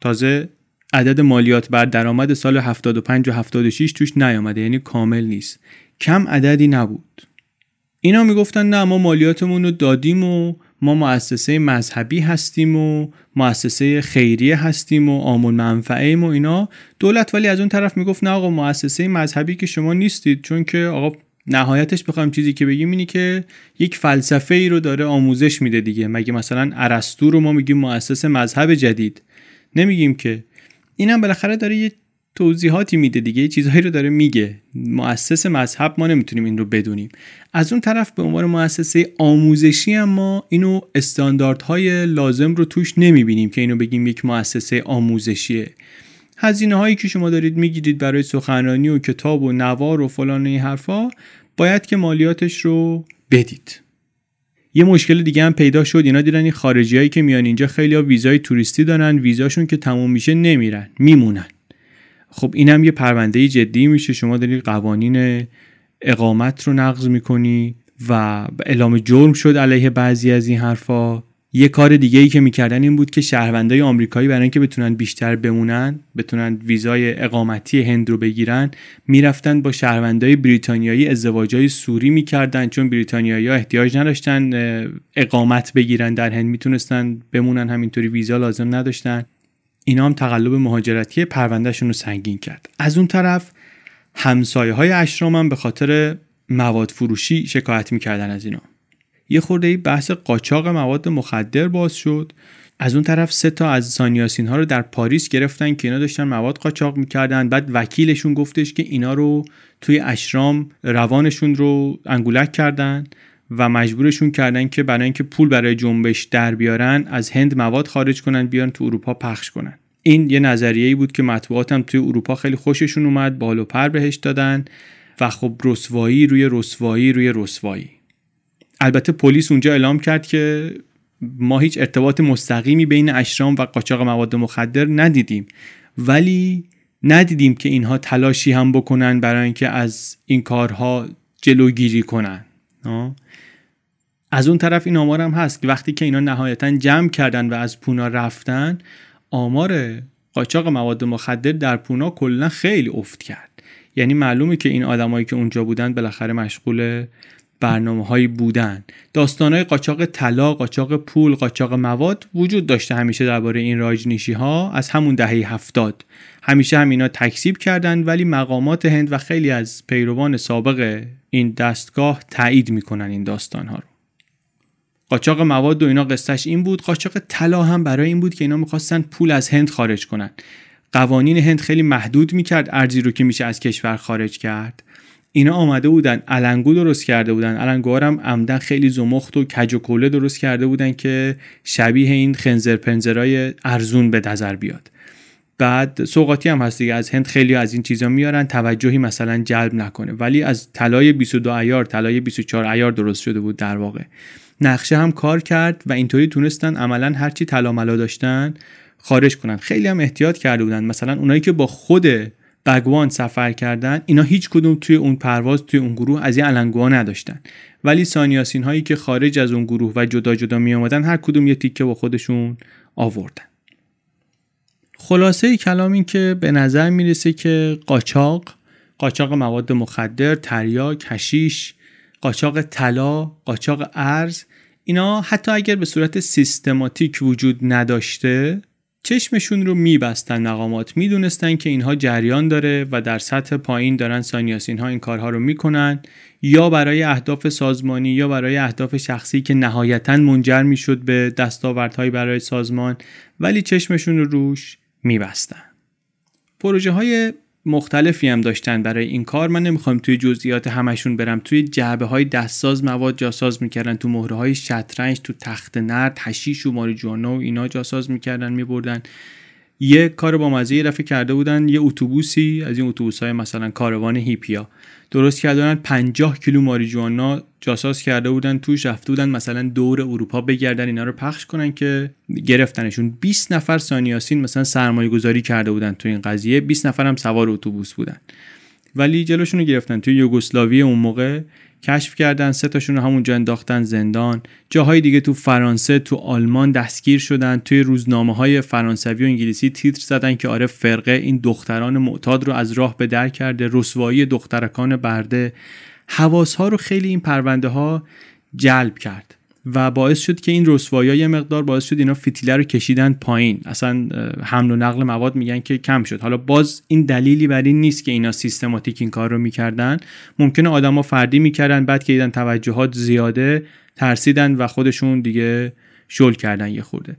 تازه عدد مالیات بر درآمد سال هفتاد و پنج و هفتاد و شش توش نیامده، یعنی کامل نیست، کم عددی نبود. اینا میگفتن نه ما مالیاتمون رو دادیم و ما مؤسسه مذهبی هستیم و مؤسسه خیریه هستیم و عامل منفعه‌ایم و اینا. دولت ولی از اون طرف میگفت نه آقا مؤسسه مذهبی که شما نیستید، چون که آقا نهایتش بخوایم چیزی که بگیم اینی که یک فلسفه ای رو داره آموزش میده دیگه. مگه مثلا ارسطو رو ما میگیم مؤسس مذهب جدید؟ نمیگیم که. اینم بالاخره داره یه توضیحاتی میده دیگه، چیزهایی رو داره میگه. مؤسس مذهب ما نمیتونیم این رو بدونیم. از اون طرف به عنوان مؤسسه آموزشی هم ما اینو استانداردهای لازم رو توش نمیبینیم که اینو بگیم یک مؤسسه آموزشیه. هزینه هایی که شما دارید میگیرید برای سخنرانی و کتاب و نوار و فلان این حرفا، باید که مالیاتش رو بدید. یه مشکل دیگه هم پیدا شد. اینا دیدن این خارجیایی که میان اینجا خیلی‌ها ویزای توریستی دارن، ویزاشون که تموم میشه نمیرن، میمونن. خب اینم یه پرونده جدی میشه. شما دارید قوانین اقامت رو نقض میکنی و اعلام جرم شد علیه بعضی از این حرفا. یه کار دیگه‌ای که میکردن این بود که شهروندای آمریکایی برای اینکه بتونن بیشتر بمونن، بتونن ویزای اقامتی هند رو بگیرن، میرفتن با شهروندای بریتانیایی ازدواجای سوری میکردن، چون بریتانیایی‌ها احتیاج نداشتن اقامت بگیرن در هند، میتونستن بمونن، همینطوری ویزا لازم نداشتن. اینا هم تقلب مهاجرتی پروندهشون رو سنگین کرد. از اون طرف همسایه‌های اشرام هم به خاطر مواد فروشی شکایت میکردن از اینا. یه خرده‌ای بحث قاچاق مواد مخدر باز شد. از اون طرف سه تا از سانیاسین‌ها رو در پاریس گرفتن که اینا داشتن مواد قاچاق میکردن. بعد وکیلشون گفتش که اینا رو توی اشرام روانشون رو انگولک کردن و مجبورشون کردن که برای اینکه پول برای جنبش در بیارن، از هند مواد خارج کنن بیان تو اروپا پخش کنن. این یه نظریه‌ای بود که مطبوعات هم توی اروپا خیلی خوششون اومد، بال و پر بهش دادن و خب رسوایی روی رسوایی روی رسوایی. البته پلیس اونجا اعلام کرد که ما هیچ ارتباط مستقیمی بین اشرام و قاچاق مواد مخدر ندیدیم، ولی ندیدیم که اینها تلاشی هم بکنن برای اینکه از این کارها جلوگیری کنن. آه. از اون طرف این آمار هم هست که وقتی که اینا نهایتاً جمع کردن و از پونا رفتن، آمار قاچاق مواد مخدر در پونا کلاً خیلی افت کرد. یعنی معلومه که این آدمایی که اونجا بودن بالاخره مشغول برنامه‌هایی بودن. داستان‌های قاچاق طلا، قاچاق پول، قاچاق مواد وجود داشته همیشه درباره این راجنیشی‌ها از همون دهه هفتاد. همیشه هم اینا تکذیب کردن، ولی مقامات هند و خیلی از پیروان سابق این دستگاه تایید میکنن این داستان‌ها رو. قاچاق مواد و اینا قصهش این بود. قاچاق طلا هم برای این بود که اینا می‌خواستن پول از هند خارج کنن. قوانین هند خیلی محدود می‌کرد ارزی رو که میشه از کشور خارج کرد. اینا آمده بودن علنگو درست کرده بودن. علنگوها هم عمدن خیلی زمخت و کج و کوله درست کرده بودن که شبیه این خنزر پنزرای ارزون به نظر بیاد. بعد سوغاتی هم هست دیگه، از هند خیلی از این چیزا میارن توجهی مثلا جلب نکنه، ولی از طلای بیست و دو عیار، طلای بیست و چهار عیار درست شده بود در واقع. نقشه هم کار کرد و اینطوری تونستن عملا هرچی طلا ملا داشتن خارج کنن. خیلی هم احتیاط کرده بودن. مثلا اونایی که با خود بگوان سفر کردن، اینا هیچ کدوم توی اون پرواز توی اون گروه از این علنگوها نداشتن، ولی سانیاسین هایی که خارج از اون گروه و جدا جدا می اومدن هر کدوم یه تیکه با خودشون آوردن. خلاصه کلام این که به نظر میرسه که قاچاق، قاچاق مواد مخدر، تریاک، حشیش، قاچاق طلا، قاچاق ارز، اینا حتی اگر به صورت سیستماتیک وجود نداشته، چشمشون رو میبستن مقامات، میدونستن که اینها جریان داره و در سطح پایین دارن سانیاسین ها این کارها رو میکنن، یا برای اهداف سازمانی یا برای اهداف شخصی که نهایتاً منجر میشد به دستاوردهای برای سازمان، ولی چشمشون رو روش میبستن. پروژه های مختلفی هم داشتن برای این کار. من نمیخوام توی جزئیات همشون برم. توی جعبه های دستساز مواد جاساز میکردن، تو مهره های شطرنج، تو تخت نرد، حشیش و ماریجوانا و اینا جاساز میکردن میبردن. یه کار با مزه یه دفعه کرده بودن، یه اتوبوسی از این اتوبوس‌های مثلا کاروان هیپیا درست کردن، پنجاه کیلو ماریجوانا جاساز کرده بودن توش، رفته بودن مثلا دور اروپا بگردن اینا رو پخش کنن که گرفتنشون. بیست نفر سانیاسین مثلا سرمایه‌گذاری کرده بودن تو این قضیه، بیست نفر هم سوار اتوبوس بودن، ولی جلوشون رو گرفتن. توی یوگسلاوی اون موقع کشف کردن، سه تاشون رو همونجا انداختن زندان. جاهای دیگه تو فرانسه، تو آلمان دستگیر شدن. توی روزنامه‌های فرانسوی و انگلیسی تیتر زدن که آره فرقه این دختران معتاد رو از راه به در کرده، رسوایی دخترکان برده. حواس‌ها رو خیلی این پرونده‌ها جلب کرد و باعث شد که این رسوایی‌ها یه مقدار باعث شد اینا فتیله رو کشیدن پایین. اصلا حمل و نقل مواد میگن که کم شد. حالا باز این دلیلی بر این نیست که اینا سیستماتیک این کار رو میکردن. ممکنه آدما فردی میکردن، بعد که دیدن توجهات زیاده ترسیدن و خودشون دیگه شل کردن یه خورده،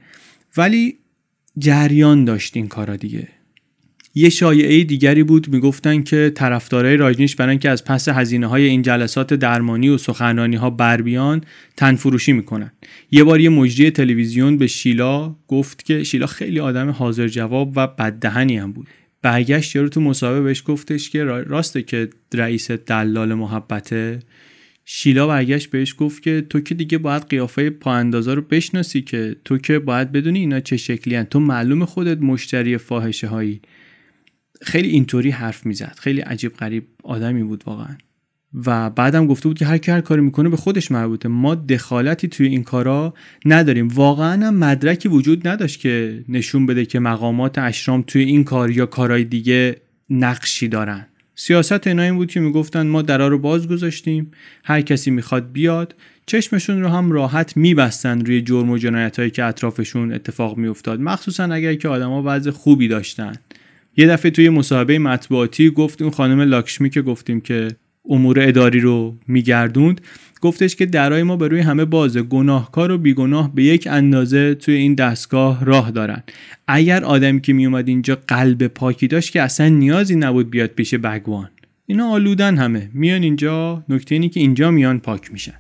ولی جریان داشت این کارا دیگه. یه شایعه دیگری بود، میگفتن که طرفدارای راجنیش برای اینکه از پس هزینه‌های این جلسات درمانی و سخنرانی‌ها بر بیان تنفروشی میکنن. یه بار یه مجری تلویزیون به شیلا گفت که شیلا خیلی آدم حاضر جواب و بددهنی هم بود. برگشت یارو تو مصاحبه بهش گفتش که راسته که رئیس دلال محبته؟ شیلا برگشت بهش گفت که تو که دیگه باید قیافه پااندازا رو بشناسی، که تو که باید بدونی اینا چه شکلی هن. تو معلوم خودت مشتری فاحشه هایی. خیلی اینطوری حرف میزد، خیلی عجیب غریب آدمی بود واقعا. و بعدم گفته بود که هر کی هر کاری میکنه به خودش مربوطه، ما دخالتی توی این کارا نداریم. واقعا مدرکی وجود نداشت که نشون بده که مقامات اشرام توی این کار یا کارهای دیگه نقشی دارن. سیاست اینا این بود که میگفتن ما درا رو باز گذاشتیم، هر کسی میخواد بیاد. چشمشون رو هم راحت میبستن روی جرم و جنایتایی که اطرافشون اتفاق میافتاد، مخصوصا اگر که آدما وضع خوبی داشتن. یه دفعه توی مصاحبه مطبوعاتی گفت اون خانم لاکشمی که گفتیم که امور اداری رو میگردوند، گفتش که درای ما به روی همه بازه، گناهکار و بیگناه به یک اندازه توی این دستگاه راه دارن. اگر آدمی که میومد اینجا قلب پاکی داشت که اصلا نیازی نبود بیاد پیش بگوان. اینا آلودن، همه میان اینجا، نکته اینی که اینجا میان پاک میشن.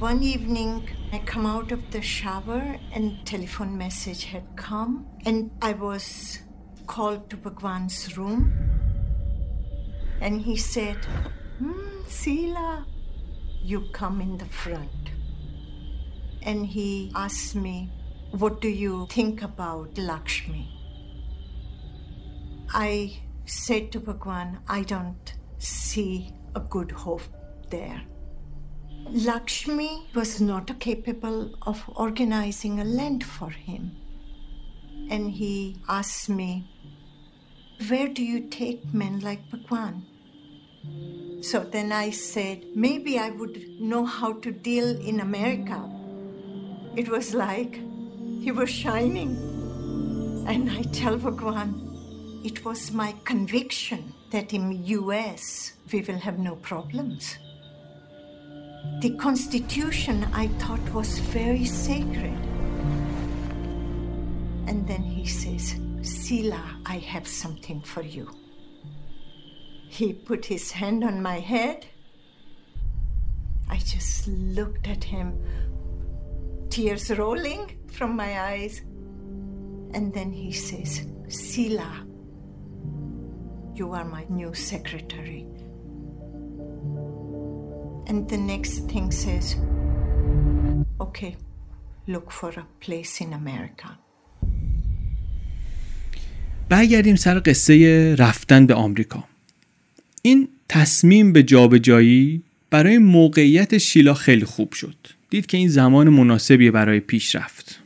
One evening I come out of the shower and telephone message had come and I was called to Bhagwan's room and he said, hmm, Seela, you come in the front. And he asked me, what do you think about Lakshmi? I said to Bhagwan, I don't see a good hope there. Lakshmi was not capable of organizing a land for him. And he asked me, where do you take men like Bhagwan? So then I said, maybe I would know how to deal in America. It was like he was shining. And I tell Bhagwan, it was my conviction that in U S we will have no problems. The Constitution I thought was very sacred. And then he says, Seela, I have something for you. He put his hand on my head. I just looked at him, tears rolling from my eyes. And then he says, Seela, you are my new secretary. And the next thing says, okay, look for a place in America. برگردیم سر قصه رفتن به آمریکا. این تصمیم به جابجایی برای موقعیت شیلا خیلی خوب شد. دید که این زمان مناسبیه برای پیشرفت.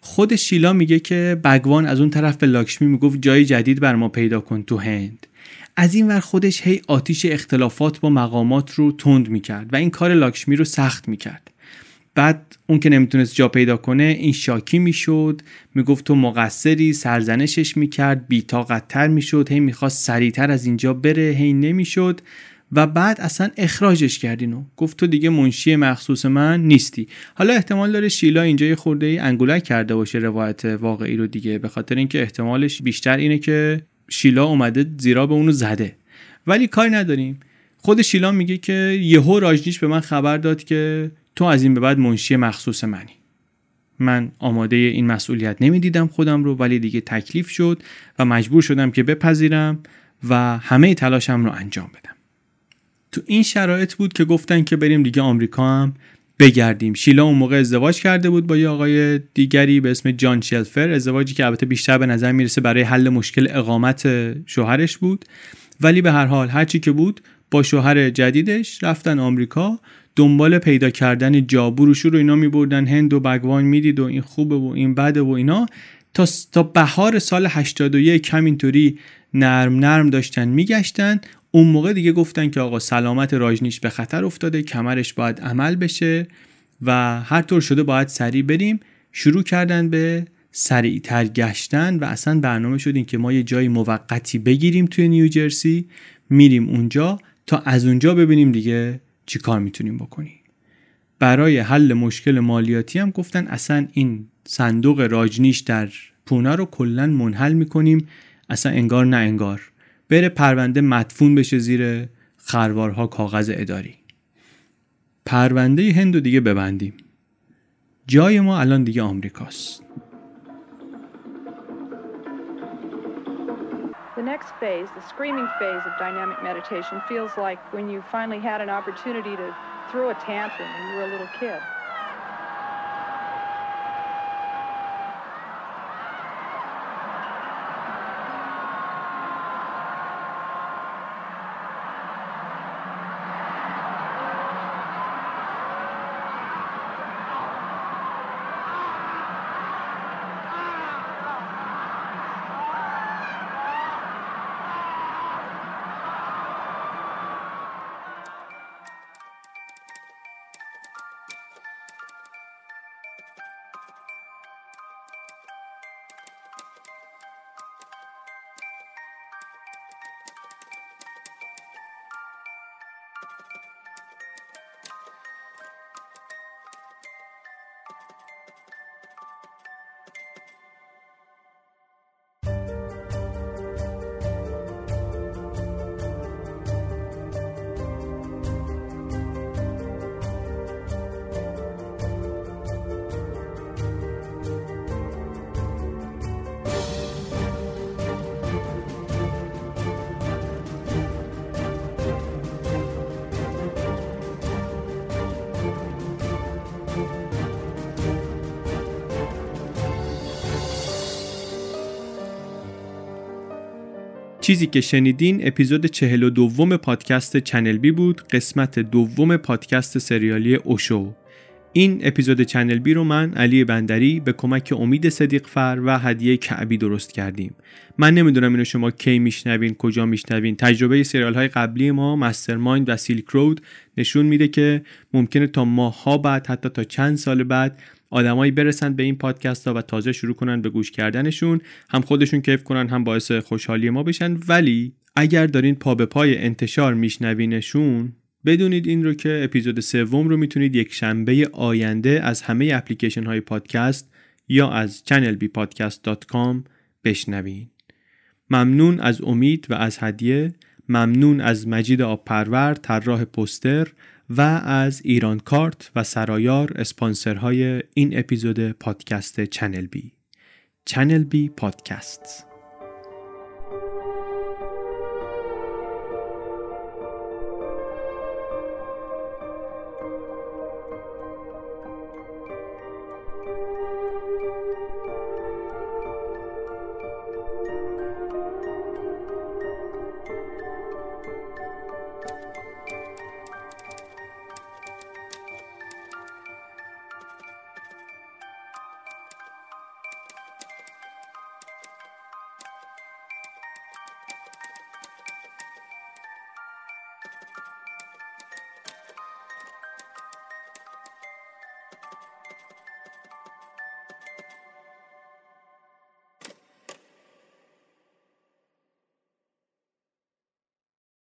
خود شیلا میگه که بگوان از اون طرف به لاکشمی میگفت جای جدید بر ما پیدا کن تو هند. از این ور خودش هی آتیش اختلافات با مقامات رو تند میکرد و این کار لاکشمی رو سخت میکرد. بعد اون که نمیتونست جا پیدا کنه، این شاکی میشد، میگفت تو مقصری، سرزنشش میکرد، بی‌طاقت تر میشد، هی میخواست سریعتر از اینجا بره، هی نمیشد و بعد اصلا اخراجش کردینو، گفت تو دیگه منشی مخصوص من نیستی. حالا احتمال داره شیلا اینجا یه خورده ای انگولک کرده باشه روایت واقعی رو دیگه، به خاطر اینکه احتمالش بیشتر اینه که شیلا اومده زیرا به اونو زده، ولی کاری نداریم. خود شیلا میگه که یهو راجنیش به من خبر داد که تو از این به بعد منشی مخصوص منی. من آماده این مسئولیت نمیدیدم خودم رو، ولی دیگه تکلیف شد و مجبور شدم که بپذیرم و همه تلاشم رو انجام بدم. تو این شرایط بود که گفتن که بریم دیگه آمریکا هم بگردیم. شیلا اون موقع ازدواج کرده بود با یه آقای دیگری به اسم جان شلفر، ازدواجی که البته بیشتر به نظر میرسه برای حل مشکل اقامت شوهرش بود، ولی به هر حال هرچی که بود با شوهر جدیدش رفتن آمریکا، دنبال پیدا کردن جابروشو رو اینا میبردن هند و بگوان میدید و این خوبه و این بده و اینا. تا تا بهار سال هشتاد و یک کم اینطوری نرم نرم داشتن میگشتن. اون موقع دیگه گفتن که آقا سلامت راجنیش به خطر افتاده، کمرش باید عمل بشه و هر طور شده باید سریع بریم. شروع کردن به سریعتر گشتن و اصلا برنامه شد این که ما یه جای موقتی بگیریم توی نیوجرسی، میریم اونجا تا از اونجا ببینیم دیگه چی کار میتونیم بکنیم. برای حل مشکل مالیاتی هم گفتن اصلا این صندوق راجنیش در پونا رو کلن منحل میکنیم، اصلا انگار نه انگار، بره پرونده مدفون بشه زیر خروارها کاغذ اداری. پرونده هندو دیگه ببندیم. جای ما الان دیگه آمریکاست. The next phase, the screaming phase of dynamic meditation feels like when you finally had an opportunity to throw a tantrum when you were a little kid. چیزی که شنیدین اپیزود چهل و دوم پادکست چنل بی بود، قسمت دوم پادکست سریالی اوشو. این اپیزود چنل بی رو من علی بندری به کمک امید صدیقفر و هدیه کعبی درست کردیم. من نمیدونم اینو شما کی میشنوین، کجا میشنوین. تجربه سریال های قبلی ما، مسترمایند و سیلک رود، نشون میده که ممکنه تا ماها بعد، حتی تا چند سال بعد، آدمایی برسن به این پادکست ها و تازه شروع کنن به گوش کردنشون، هم خودشون کیف کنن هم باعث خوشحالی ما بشن. ولی اگر دارین پا به پای انتشار میشنوینشون، بدونید این رو که اپیزود سوم رو میتونید یک شنبه آینده از همه اپلیکیشن های پادکست یا از چنل بی پادکست دات کام بشنوین. ممنون از امید و از هدیه، ممنون از مجید ابپرور طراح پوستر و از ایران کارت و سرایار اسپانسرهای این اپیزود پادکست چنل بی. چنل بی پادکست.